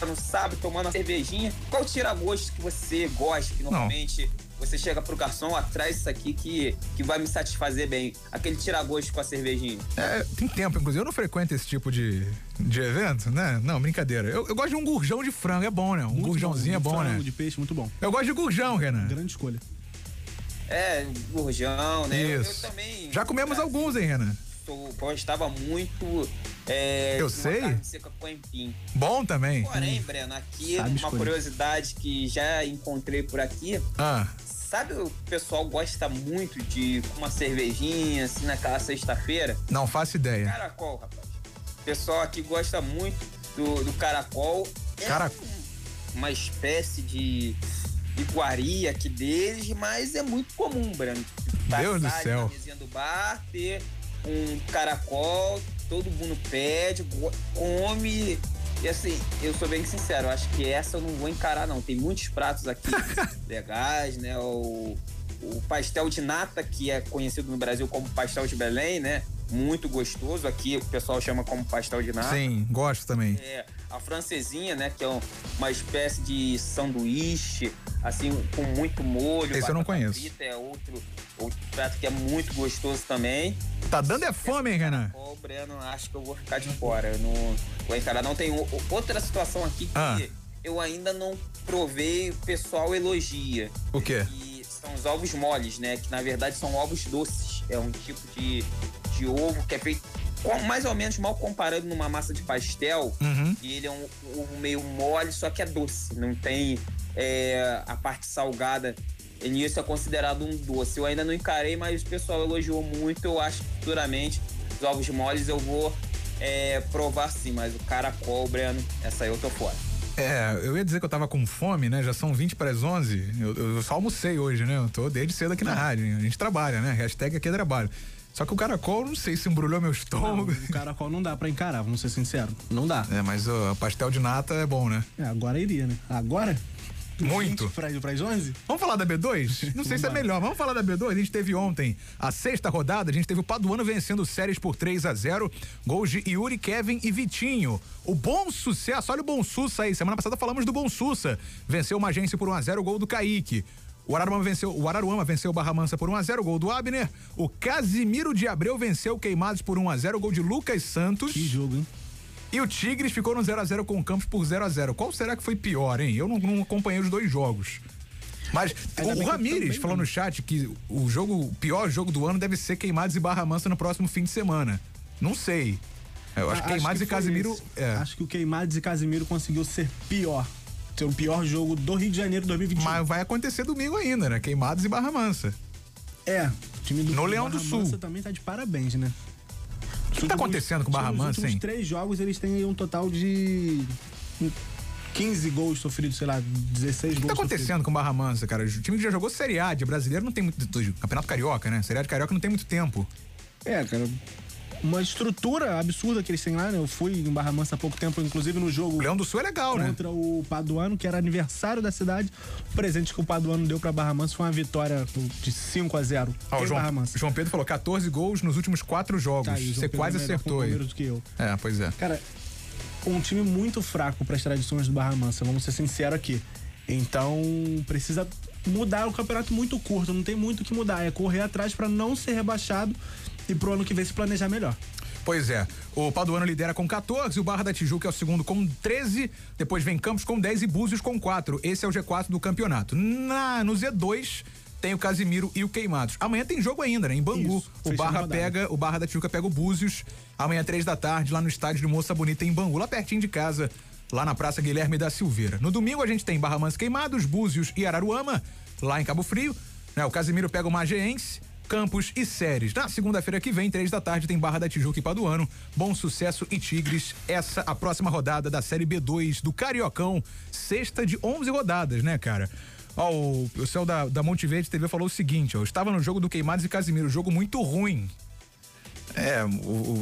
no sábado, tomando uma cervejinha, qual tira-gosto que você gosta, que normalmente... Você chega pro garçom, atrás isso aqui que vai me satisfazer bem. Aquele tira-gosto com a cervejinha. É, tem tempo, inclusive. Eu não frequento esse tipo de evento, né? Não, brincadeira. Eu gosto de um gurjão de frango, é bom, né? Um gurjãozinho é bom, frango, né? Frango de peixe, muito bom. Eu gosto de gurjão, Renan. Grande escolha. É, gurjão, né? Isso. Eu também... Já comemos alguns, hein, Renan? Gostava muito... eu sei. Carne seca com empim. Bom também. Porém, Breno, aqui sabe uma curiosidade que já encontrei por aqui. Sabe, o pessoal gosta muito de uma cervejinha, assim, naquela sexta-feira? Não faço ideia. Caracol, rapaz. O pessoal aqui gosta muito do caracol. Uma espécie de iguaria aqui deles, mas é muito comum, Breno. Deus do céu. Na mesinha do bar, ter um caracol, todo mundo pede, come... E assim, eu sou bem sincero, acho que essa eu não vou encarar, não. Tem muitos pratos aqui legais, né? O pastel de nata, que é conhecido no Brasil como pastel de Belém, né? muito gostoso. Aqui o pessoal chama como pastel de nata. Sim, gosto também. É, a francesinha, né, que é uma espécie de sanduíche, assim, com muito molho. Esse eu não conheço. Frita é outro prato que é muito gostoso também. Tá dando é fome, hein, Renan? Ô, Breno, acho que eu vou ficar de fora. Eu não vou encarar. Não, tem outra situação aqui que eu ainda não provei, o pessoal elogia. O quê? Que são os ovos moles, né? Que na verdade são ovos doces. É um tipo de ovo que é feito mais ou menos mal comparando numa massa de pastel. Uhum. E ele é um ovo meio mole, só que é doce. Não tem a parte salgada. E nisso é considerado um doce. Eu ainda não encarei, mas o pessoal elogiou muito. Eu acho que futuramente os ovos moles eu vou provar sim. Mas o caracol, Breno, essa aí eu tô fora. É, eu ia dizer que eu tava com fome, né? Já são 20 para as 11. Eu só almocei hoje, né? Eu tô desde cedo aqui na rádio. A gente trabalha, né? Hashtag aqui é trabalho. Só que o caracol, não sei se embrulhou meu estômago. Não, o caracol não dá pra encarar, vamos ser sinceros. Não dá. É, mas o pastel de nata é bom, né? É, agora iria, né? Agora? Muito. Para as 11? Vamos falar da B2? Não sei se é melhor. Vamos falar da B2? A gente teve ontem a sexta rodada, a gente teve o Paduano vencendo séries por 3-0. Gols de Yuri, Kevin e Vitinho. O Bom Sucesso, olha o Bom Sussa aí. Semana passada falamos do Bom Sussa. Venceu uma agência por 1-0, gol do Kaique. O Araruama venceu o Barra Mansa por 1-0, gol do Abner. O Casimiro de Abreu venceu o Queimados por 1-0, gol de Lucas Santos. Que jogo, hein? E o Tigres ficou no 0-0 com o Campos por 0-0. Qual será que foi pior, hein? Eu não acompanhei os dois jogos. Mas o Ramire falou no chat que o pior jogo do ano deve ser Queimados e Barra Mansa no próximo fim de semana. Não sei. Eu acho que Queimados e Casimiro... Acho que o Queimados e Casimiro conseguiu ser pior. Ser o pior jogo do Rio de Janeiro de 2021. Mas vai acontecer domingo ainda, né? Queimados e Barra Mansa. É, o time do Leão do Sul. Barra Mansa também tá de parabéns, né? O que tá acontecendo com o Barra Mansa, hein? Nos 3 jogos eles têm um total de 15 gols sofridos, sei lá, 16 gols. O que tá acontecendo com o Barra Mansa, cara? O time que já jogou Série A de brasileiro não tem muito... Campeonato Carioca, né? Série A de Carioca não tem muito tempo. É, cara... Uma estrutura absurda que eles têm lá, né? Eu fui em Barra Mansa há pouco tempo, inclusive no jogo... O Leão do Sul é legal, contra, né? Contra o Paduano, que era aniversário da cidade. O presente que o Paduano deu pra Barra Mansa foi uma vitória de 5-0. Ó, João Pedro falou 14 gols nos últimos 4 jogos. Tá, você quase acertou aí. Do que eu. É, pois é. Cara, um time muito fraco pras tradições do Barra Mansa, vamos ser sinceros aqui. Então, precisa mudar. O campeonato muito curto, não tem muito o que mudar. É correr atrás pra não ser rebaixado e pro ano que vem se planejar melhor. Pois é, o Paduano lidera com 14, o Barra da Tijuca é o segundo com 13, depois vem Campos com 10 e Búzios com 4. Esse é o G4 do campeonato. No Z2 tem o Casimiro e o Queimados. Amanhã tem jogo ainda, né? Em Bangu. Isso, o Barra da Tijuca pega o Búzios amanhã 3 da tarde, lá no estádio de Moça Bonita em Bangu, lá pertinho de casa, lá na Praça Guilherme da Silveira. No domingo a gente tem Barra Mansa, Queimados, Búzios e Araruama, lá em Cabo Frio, né? O Casimiro pega o Magiense, Campos e Séries. Na segunda-feira que vem, 3 da tarde, tem Barra da Tijuca e Paduano, Bom Sucesso e Tigres. Essa a próxima rodada da Série B2 do Cariocão, sexta de 11 rodadas, né, cara? Ó, o céu da Monte Verde TV falou o seguinte, ó, eu estava no jogo do Queimados e Casimiro, jogo muito ruim. É, é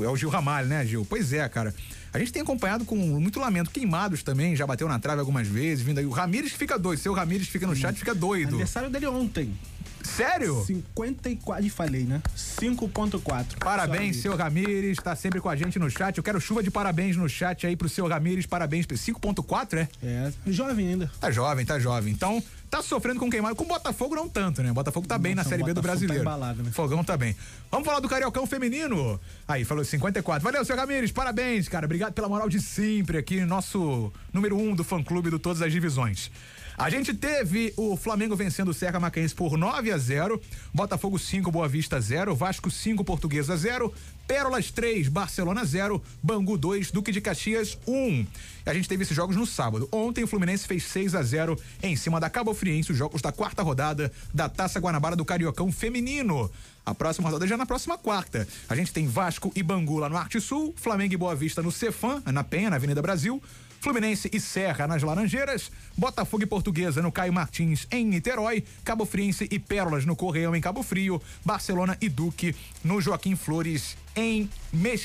o Gil Ramalho, né, Gil? Pois é, cara. A gente tem acompanhado com muito lamento. Queimados também, já bateu na trave algumas vezes, vindo aí. O Ramires fica doido, seu Ramires fica no chat, fica doido. Aniversário dele ontem. Sério? 54, e falei, né? 5.4. Parabéns, seu Ramires, tá sempre com a gente no chat. Eu quero chuva de parabéns no chat aí pro seu Ramires, parabéns. 5.4, é? É, jovem ainda. Tá jovem. Então, tá sofrendo com queimado. Com o Botafogo não tanto, né? O Botafogo tá bem na Série B do Brasileiro. Tá embalado, né? Fogão tá bem. Vamos falar do Cariocão feminino? Aí, falou 54. Valeu, seu Ramires, parabéns, cara. Obrigado pela moral de sempre aqui, nosso número 1 do fã-clube do Todas as Divisões. A gente teve o Flamengo vencendo o Serra Macaense por 9-0, Botafogo 5, Boa Vista 0, Vasco 5, Portuguesa 0, Pérolas 3, Barcelona 0, Bangu 2, Duque de Caxias 1. A gente teve esses jogos no sábado. Ontem o Fluminense fez 6-0 em cima da Cabo Friense, os jogos da quarta rodada da Taça Guanabara do Cariocão Feminino. A próxima rodada já na próxima quarta. A gente tem Vasco e Bangu lá no Arte Sul, Flamengo e Boa Vista no Cefam, na Penha, na Avenida Brasil, Fluminense e Serra nas Laranjeiras, Botafogo e Portuguesa no Caio Martins em Niterói, Cabo Friense e Pérolas no Correão em Cabo Frio, Barcelona e Duque no Joaquim Flores em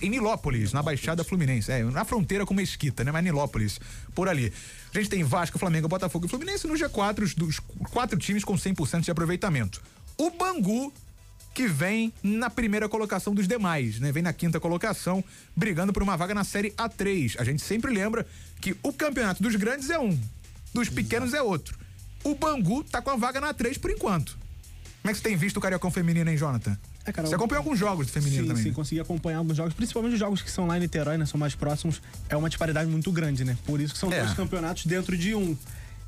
Nilópolis, na Baixada Fluminense, na fronteira com Mesquita, né? Mas Nilópolis, por ali. A gente tem Vasco, Flamengo, Botafogo e Fluminense no G4, dos 4 times com 100% de aproveitamento. O Bangu que vem na primeira colocação dos demais, né? Vem na quinta colocação, brigando por uma vaga na Série A3. A gente sempre lembra que o campeonato dos grandes é um, dos pequenos é outro. O Bangu tá com a vaga na A3 por enquanto. Como é que você tem visto o Cariocão feminino, hein, Jonathan? Cara, você acompanha alguns jogos do feminino também? Sim, né? Consegui acompanhar alguns jogos, principalmente os jogos que são lá em Niterói, né? São mais próximos. É uma disparidade muito grande, né? Por isso que são dois campeonatos dentro de um.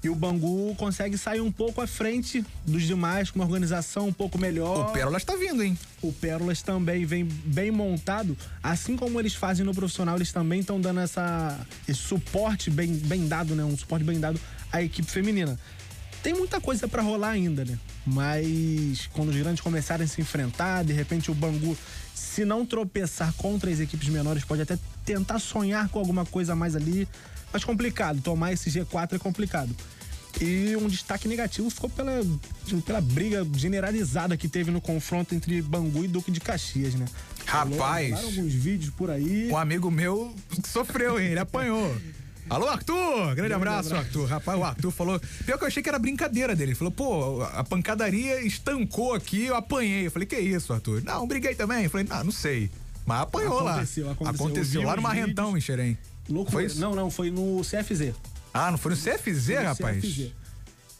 E o Bangu consegue sair um pouco à frente dos demais, com uma organização um pouco melhor. O Pérolas tá vindo, hein? O Pérolas também vem bem montado. Assim como eles fazem no profissional, eles também estão dando esse suporte bem dado, né? Um suporte bem dado à equipe feminina. Tem muita coisa pra rolar ainda, né? Mas quando os grandes começarem a se enfrentar, de repente o Bangu, se não tropeçar contra as equipes menores, pode até tentar sonhar com alguma coisa a mais ali. Mas complicado, tomar esse G4 é complicado. E um destaque negativo ficou pela briga generalizada que teve no confronto entre Bangu e Duque de Caxias, né? Rapaz! Falaram alguns vídeos por aí. Um amigo meu sofreu, hein? Ele apanhou. Alô, Arthur! Grande abraço, Arthur. Rapaz, o Arthur falou... Pior que eu achei que era brincadeira dele. Ele falou, pô, a pancadaria estancou aqui, eu apanhei. Eu falei, que isso, Arthur? Não, briguei também. Eu falei, não sei. Mas apanhou lá. Aconteceu lá no Marrentão, em Xerém. Louco, foi isso? Não, foi no CFZ. Ah, não foi no CFZ, foi no rapaz? CFZ.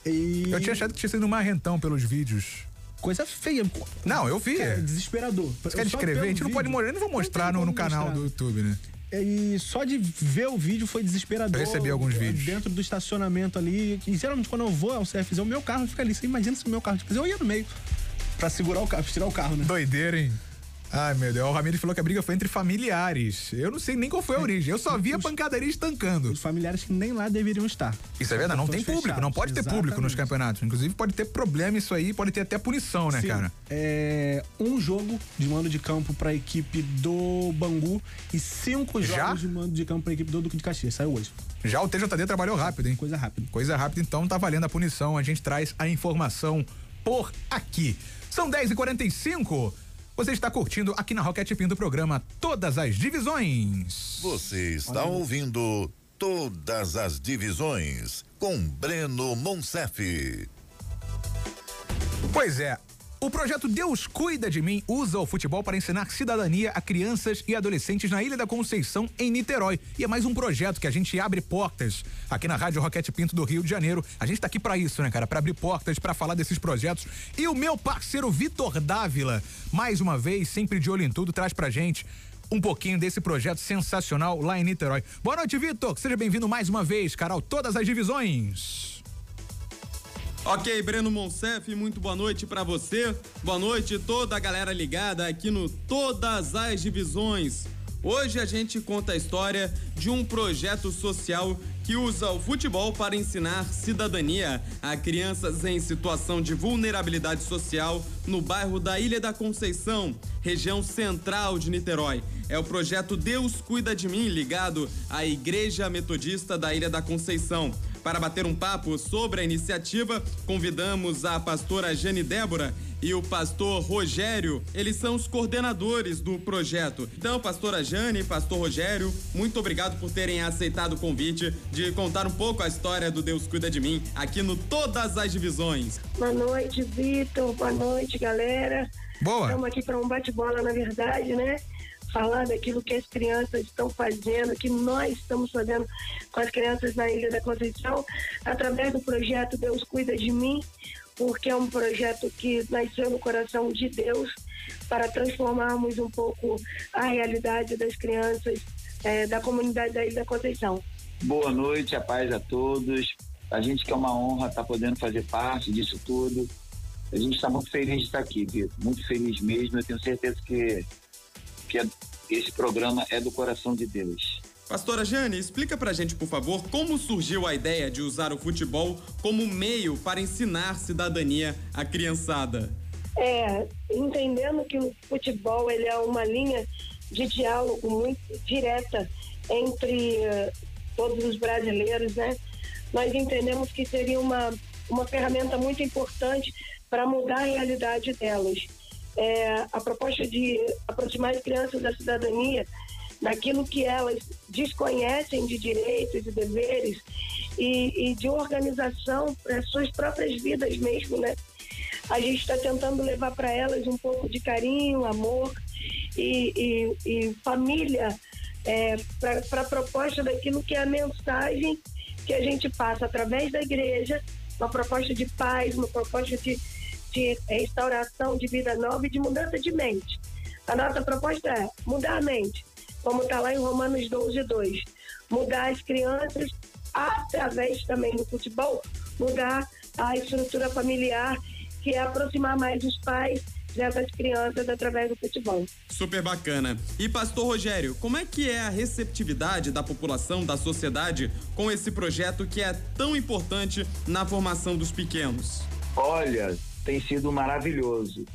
E... Eu tinha achado que tinha sido no Marrentão pelos vídeos. Coisa feia. Não, eu vi. Cara, desesperador. Você quer descrever? A gente não pode morar, eu não vou mostrar no canal do YouTube, né? E só de ver o vídeo foi desesperador. Eu recebi alguns vídeos. Dentro do estacionamento ali. E geralmente quando eu vou ao CFZ, o meu carro fica ali. Você imagina se o meu carro fica ali. Eu ia no meio pra segurar o carro, pra tirar o carro, né? Doideira, hein? Ai, meu Deus. O Ramire falou que a briga foi entre familiares. Eu não sei nem qual foi a origem. Eu só vi a pancadaria estancando. Os familiares que nem lá deveriam estar. Isso é verdade. Não tem público. Fechados. Não pode ter público nos campeonatos. Inclusive pode ter problema isso aí. Pode ter até punição, né, cara? Um jogo de mando de campo pra equipe do Bangu e 5 jogos de mando de campo pra equipe do Duque de Caxias. Saiu hoje. Já o TJD trabalhou rápido, hein? Coisa rápida. Coisa rápida. Então tá valendo a punição. A gente traz a informação por aqui. São 10h45. Você está curtindo aqui na Roquete Pinto do programa Todas as Divisões. Você está ouvindo Todas as Divisões com Breno Moncef. Pois é, o projeto Deus Cuida de Mim usa o futebol para ensinar cidadania a crianças e adolescentes na Ilha da Conceição, em Niterói. E é mais um projeto que a gente abre portas aqui na Rádio Roquete Pinto do Rio de Janeiro. A gente tá aqui para isso, né, cara? Para abrir portas, para falar desses projetos. E o meu parceiro Vitor Dávila, mais uma vez, sempre de olho em tudo, traz pra gente um pouquinho desse projeto sensacional lá em Niterói. Boa noite, Vitor. Seja bem-vindo mais uma vez, cara, ao Todas as Divisões. Ok, Breno Moncef, muito boa noite pra você, boa noite toda a galera ligada aqui no Todas as Divisões. Hoje a gente conta a história de um projeto social que usa o futebol para ensinar cidadania a crianças em situação de vulnerabilidade social no bairro da Ilha da Conceição, região central de Niterói. É o projeto Deus Cuida de Mim, ligado à Igreja Metodista da Ilha da Conceição. Para bater um papo sobre a iniciativa, convidamos a pastora Jane Débora e o pastor Rogério. Eles são os coordenadores do projeto. Então, pastora Jane e pastor Rogério, muito obrigado por terem aceitado o convite de contar um pouco a história do Deus Cuida de Mim aqui no Todas as Divisões. Boa noite, Vitor. Boa noite, galera. Boa. Estamos aqui para um bate-bola, na verdade, né? Falar daquilo que as crianças estão fazendo, que nós estamos fazendo com as crianças na Ilha da Conceição, através do projeto Deus Cuida de Mim, porque é um projeto que nasceu no coração de Deus para transformarmos um pouco a realidade das crianças da comunidade da Ilha da Conceição. Boa noite, a paz a todos. A gente que é uma honra estar podendo fazer parte disso tudo. A gente está muito feliz de estar aqui, Vitor. Muito feliz mesmo. Eu tenho certeza que esse programa é do coração de Deus. Pastora Jane, explica pra gente, por favor, como surgiu a ideia de usar o futebol como meio para ensinar cidadania à criançada. Entendendo que o futebol ele é uma linha de diálogo muito direta entre todos os brasileiros, né? Nós entendemos que seria uma ferramenta muito importante para mudar a realidade delas. A proposta de aproximar as crianças da cidadania, daquilo que elas desconhecem de direitos e deveres e de organização para suas próprias vidas mesmo, né? a gente está tentando levar para elas um pouco de carinho, amor e família, para a proposta daquilo que é a mensagem que a gente passa através da igreja, uma proposta de paz, uma proposta de restauração, de vida nova e de mudança de mente. A nossa proposta é mudar a mente, como está lá em Romanos 12:2, mudar as crianças através também do futebol, mudar a estrutura familiar, que é aproximar mais os pais dessas crianças através do futebol. Super bacana. E pastor Rogério, como é que é a receptividade da população, da sociedade, com esse projeto que é tão importante na formação dos pequenos? Olha, tem sido maravilhoso.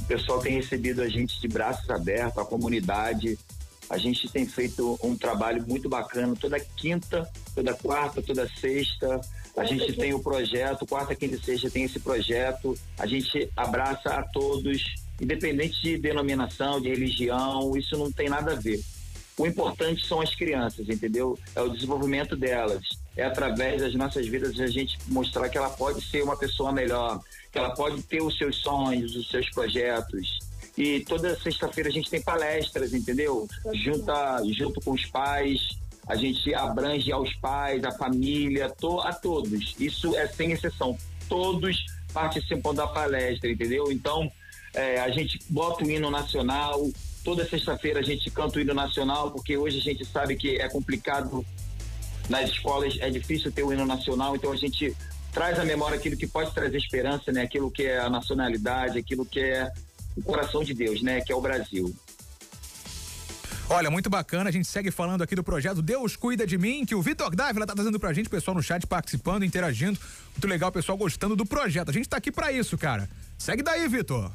O pessoal tem recebido a gente de braços abertos, a comunidade. A gente tem feito um trabalho muito bacana, toda quinta, toda quarta, toda sexta. A gente tem o projeto, quarta, quinta e sexta tem esse projeto. A gente abraça a todos, independente de denominação, de religião, isso não tem nada a ver. O importante são as crianças, entendeu? É o desenvolvimento delas. É através das nossas vidas a gente mostrar que ela pode ser uma pessoa melhor, que ela pode ter os seus sonhos, os seus projetos. E toda sexta-feira a gente tem palestras, entendeu? Junto com os pais, a gente abrange aos pais, à família, a todos. Isso é sem exceção. Todos participam da palestra, entendeu? Então, a gente bota o hino nacional. Toda sexta-feira a gente canta o hino nacional, porque hoje a gente sabe que é complicado nas escolas, é difícil ter o hino nacional, então a gente traz à memória aquilo que pode trazer esperança, né? Aquilo que é a nacionalidade, aquilo que é o coração de Deus, né? Que é o Brasil. Olha, muito bacana, a gente segue falando aqui do projeto Deus Cuida de Mim, que o Vitor Dávila tá trazendo pra gente, pessoal no chat participando, interagindo, muito legal, pessoal gostando do projeto, a gente tá aqui pra isso, cara. Segue daí, Vitor.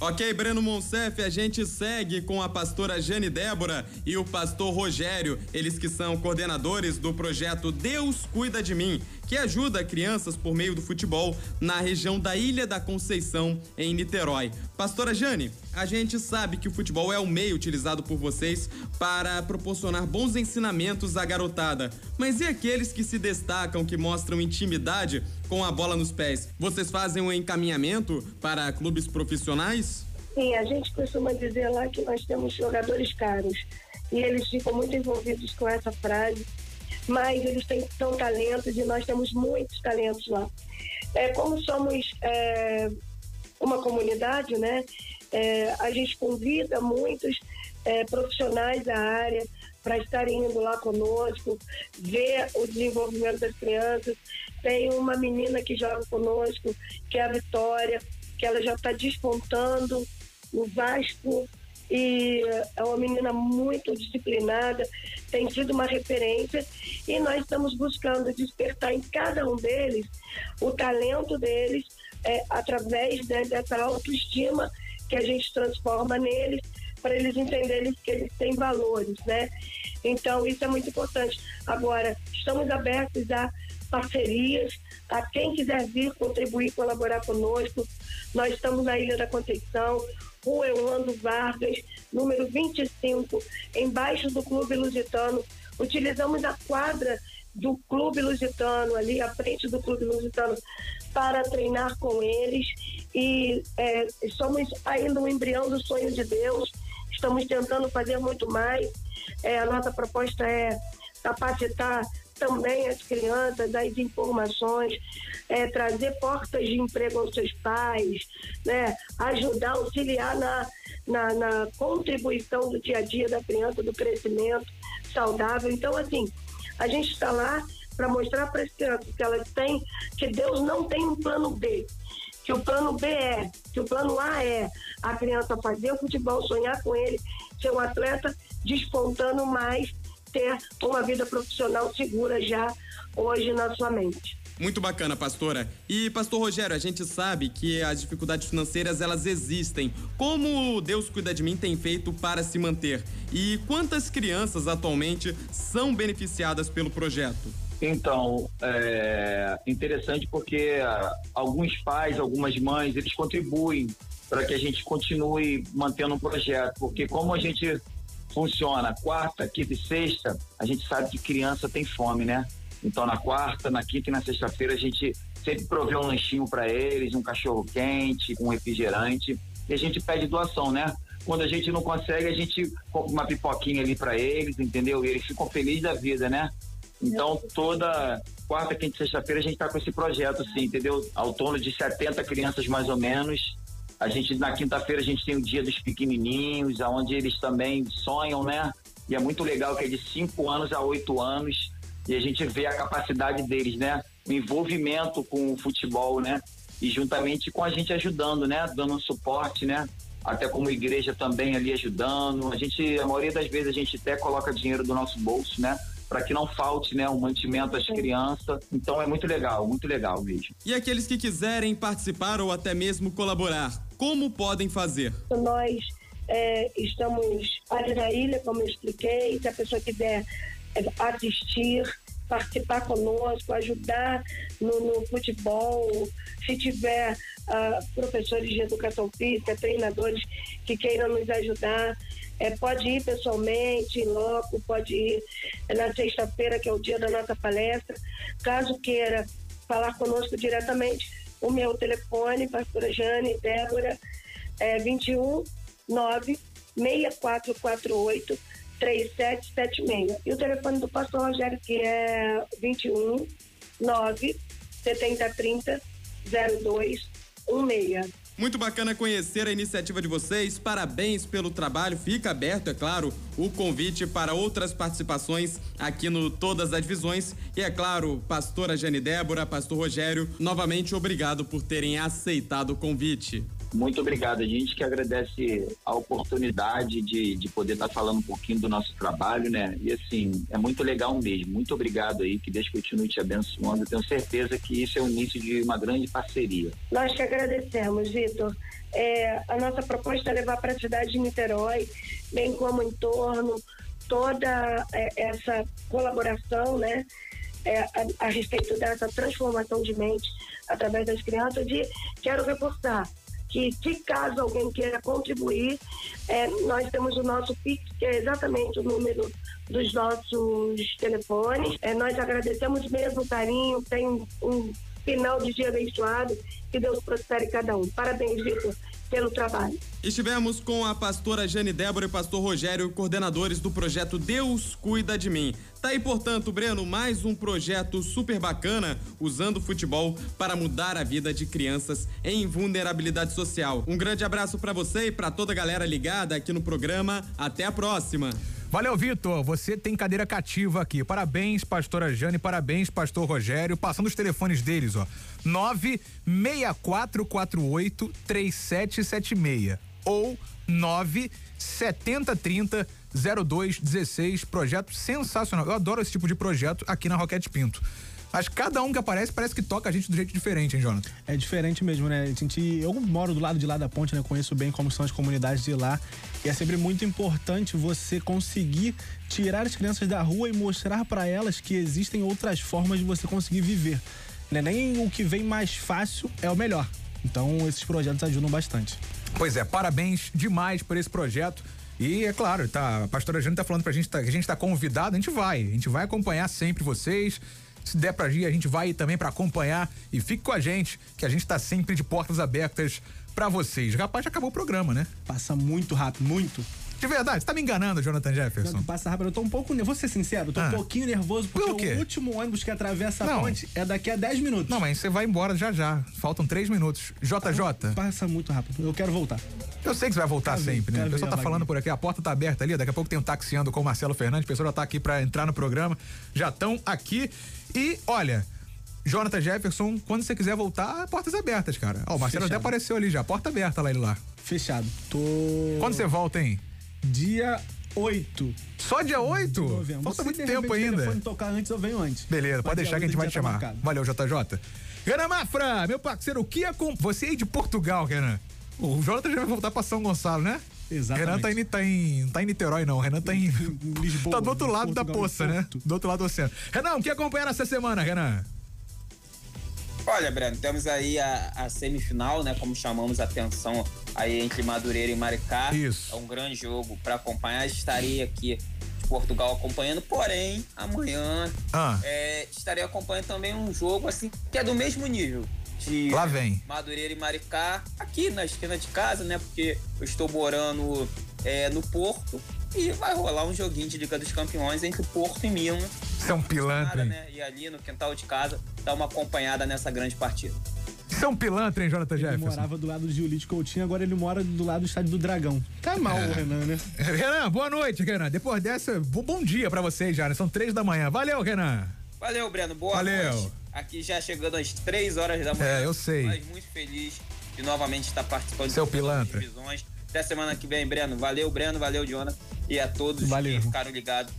Ok, Breno Moncef, a gente segue com a pastora Jane Débora e o pastor Rogério, eles que são coordenadores do projeto Deus Cuida de Mim, que ajuda crianças por meio do futebol na região da Ilha da Conceição, em Niterói. Pastora Jane, a gente sabe que o futebol é o meio utilizado por vocês para proporcionar bons ensinamentos à garotada, mas e aqueles que se destacam, que mostram intimidade com a bola nos pés? Vocês fazem um encaminhamento para clubes profissionais? Sim, a gente costuma dizer lá que nós temos jogadores caros e eles ficam muito envolvidos com essa frase, mas eles são talentos e nós temos muitos talentos lá. Como somos uma comunidade, né? A gente convida muitos profissionais da área para estarem indo lá conosco, ver o desenvolvimento das crianças. Tem uma menina que joga conosco, que é a Vitória, que ela já está despontando no Vasco e é uma menina muito disciplinada, tem sido uma referência e nós estamos buscando despertar em cada um deles o talento deles através dessa autoestima que a gente transforma neles para eles entenderem que eles têm valores, né? Então isso é muito importante. Agora, estamos abertos a parcerias, a quem quiser vir contribuir, colaborar conosco. Nós estamos na Ilha da Conceição, Rua Eulando Vargas, número 25, embaixo do Clube Lusitano. Utilizamos a quadra do Clube Lusitano, ali à frente do Clube Lusitano, para treinar com eles. E somos ainda um embrião do sonho de Deus, estamos tentando fazer muito mais. A nossa proposta é capacitar também as crianças, dar informações, trazer portas de emprego aos seus pais, né? Ajudar, auxiliar na contribuição do dia a dia da criança, do crescimento saudável. Então, assim, a gente está lá para mostrar para as crianças que elas têm, que Deus não tem um plano B, que o plano B que o plano A a criança fazer o futebol, sonhar com ele, ser um atleta despontando mais, ter uma vida profissional segura já hoje na sua mente. Muito bacana, pastora. E pastor Rogério, a gente sabe que as dificuldades financeiras, elas existem. Como Deus Cuida de Mim tem feito para se manter? E quantas crianças atualmente são beneficiadas pelo projeto? Então, é interessante porque alguns pais, algumas mães, eles contribuem para que a gente continue mantendo um projeto, porque como a gente funciona quarta, quinta e sexta, a gente sabe que criança tem fome, né? Então na quarta, na quinta e na sexta-feira a gente sempre provê um lanchinho para eles, um cachorro quente, um refrigerante, e a gente pede doação, né? Quando a gente não consegue, a gente compra uma pipoquinha ali para eles, entendeu? E eles ficam felizes da vida, né? Então toda quarta, quinta e sexta-feira a gente tá com esse projeto, assim, entendeu? Ao torno de 70 crianças mais ou menos. A gente, na quinta-feira, a gente tem o dia dos pequenininhos, onde eles também sonham, né? E é muito legal que é de 5 anos a 8 anos e a gente vê a capacidade deles, né? O envolvimento com o futebol, né? E juntamente com a gente ajudando, né? Dando um suporte, né? Até como igreja também ali ajudando. A gente, a maioria das vezes, a gente até coloca dinheiro do nosso bolso, né? Para que não falte, né, um mantimento às crianças. Então é muito legal mesmo. E aqueles que quiserem participar ou até mesmo colaborar, como podem fazer? Nós estamos ali na ilha, como eu expliquei, se a pessoa quiser assistir, participar conosco, ajudar no futebol, se tiver professores de educação física, treinadores que queiram nos ajudar, pode ir pessoalmente, logo, pode ir na sexta-feira, que é o dia da nossa palestra. Caso queira falar conosco diretamente, o meu telefone, pastora Jane, Débora, é 21 9 6448 3776. E o telefone do pastor Rogério, que é 21 9 7030 0216. Muito bacana conhecer a iniciativa de vocês, parabéns pelo trabalho. Fica aberto, é claro, o convite para outras participações aqui no Todas as Visões. E é claro, pastora Jane Débora, pastor Rogério, novamente obrigado por terem aceitado o convite. Muito obrigado, a gente que agradece a oportunidade de poder estar falando um pouquinho do nosso trabalho, né? E assim, é muito legal mesmo, muito obrigado aí, que Deus continue te abençoando. Eu tenho certeza que isso é o início de uma grande parceria. Nós que agradecemos, Vitor. A nossa proposta é levar para a cidade de Niterói, bem como em torno, toda essa colaboração, né? A respeito dessa transformação de mente através das crianças. E quero reforçar que, se caso alguém queira contribuir, nós temos o nosso PIX, que é exatamente o número dos nossos telefones. Nós agradecemos mesmo o carinho, tem um final de dia abençoado, que Deus prospere cada um. Parabéns, Vitor, pelo trabalho. Estivemos com a pastora Jane Débora e o pastor Rogério, coordenadores do projeto Deus Cuida de Mim. Tá aí, portanto, Breno, mais um projeto super bacana, usando o futebol para mudar a vida de crianças em vulnerabilidade social. Um grande abraço para você e para toda a galera ligada aqui no programa. Até a próxima. Valeu, Vitor. Você tem cadeira cativa aqui. Parabéns, pastora Jane, parabéns, pastor Rogério. Passando os telefones deles, ó. 964483776 ou 970300216. Projeto sensacional. Eu adoro esse tipo de projeto aqui na Roquete Pinto. Mas cada um que aparece parece que toca a gente de um jeito diferente, hein, Jonathan? É diferente mesmo, né? Eu moro do lado de lá da ponte, né? Conheço bem como são as comunidades de lá. E é sempre muito importante você conseguir tirar as crianças da rua e mostrar para elas que existem outras formas de você conseguir viver. Né? Nem o que vem mais fácil é o melhor. Então, esses projetos ajudam bastante. Pois é, parabéns demais por esse projeto. E é claro, tá, a pastora Jane tá falando pra gente que a gente tá convidado, a gente vai acompanhar sempre vocês. Se der pra ir, a gente vai também pra acompanhar, e fique com a gente, que a gente tá sempre de portas abertas pra vocês. Rapaz, já acabou o programa, né? Passa muito rápido, muito. De verdade, você tá me enganando, Jonathan Jefferson. Não, passa rápido, eu tô um pouco nervoso, vou ser sincero, eu tô um pouquinho nervoso, porque o último ônibus que atravessa a ponte é daqui a 10 minutos. Não, mas você vai embora já, faltam 3 minutos. JJ. Passa muito rápido, eu quero voltar. Eu sei que você vai voltar sempre, né? O pessoal tá falando por aqui, a porta tá aberta ali, daqui a pouco tem um taxiando com o Marcelo Fernandes, o pessoal já tá aqui pra entrar no programa, já estão aqui. E, olha, Jonathan Jefferson, quando você quiser voltar, portas abertas, cara. Ó, o Marcelo até apareceu ali já, porta aberta lá, ele lá. Fechado. Quando você volta, hein? Dia 8. Só dia 8? Falta muito tempo ainda. Se o telefone tocar antes, eu venho antes. Beleza, pode deixar que a gente vai te chamar. Valeu, JJ. Renan Mafra, meu parceiro, o que é com você aí de Portugal, Renan? O Jonathan já vai voltar pra São Gonçalo, né? Exatamente. Renan tá em Niterói, não. Renan tá em Lisboa. Tá do outro lado da poça, né? Do outro lado do oceano. Renan, o que acompanhar essa semana, Renan? Olha, Breno, temos aí a semifinal, né? Como chamamos a atenção aí entre Madureira e Maricá. Isso. É um grande jogo para acompanhar. Estarei aqui de Portugal acompanhando, porém, amanhã estarei acompanhando também um jogo assim que é do mesmo nível de lá vem Madureira e Maricá, aqui na esquina de casa, né? Porque eu estou morando no Porto e vai rolar um joguinho de Liga dos Campeões entre Porto e Minas. São pilantra, né? E ali no quintal de casa dá uma acompanhada nessa grande partida. São pilantra, hein, Jonathan Jefferson? Ele morava do lado do Giulito Coutinho, agora ele mora do lado do estádio do Dragão. Tá mal o Renan, né? Renan, boa noite, Renan. Depois dessa, bom dia pra vocês já, né? São 3 da manhã. Valeu, Renan. Valeu, Breno. Boa noite. Aqui já chegando às 3 horas da manhã. É, eu sei. Mas muito feliz de novamente estar participando de pilantra. Divisões. Até semana que vem, Breno. Valeu, Breno. Valeu, Jonathan. E a todos que ficaram ligados.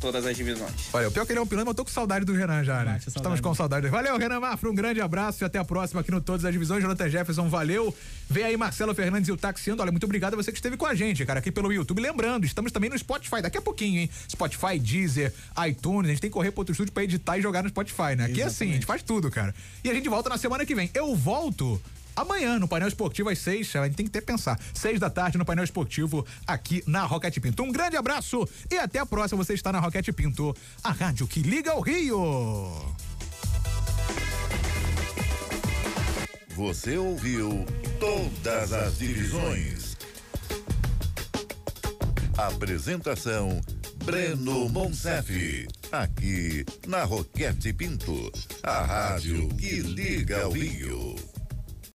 Todas as divisões. Olha, o pior que ele é um pilantra, eu tô com saudade do Renan já, né? Estamos com saudade. Valeu, Renan Mafra, um grande abraço e até a próxima aqui no Todas as Divisões. Jonathan Jefferson, valeu. Vem aí Marcelo Fernandes e o Taxiando. Olha, muito obrigado a você que esteve com a gente, cara, aqui pelo YouTube. Lembrando, estamos também no Spotify, daqui a pouquinho, hein? Spotify, Deezer, iTunes, a gente tem que correr pro outro estúdio pra editar e jogar no Spotify, né? Aqui é assim, a gente faz tudo, cara. E a gente volta na semana que vem. Eu volto amanhã no Painel Esportivo às 6, a gente tem que pensar, 6 da tarde no Painel Esportivo aqui na Roquete Pinto. Um grande abraço e até a próxima. Você está na Roquete Pinto, a rádio que liga o Rio. Você ouviu Todas as Divisões. Apresentação Breno Moncef, aqui na Roquete Pinto, a rádio que liga o Rio.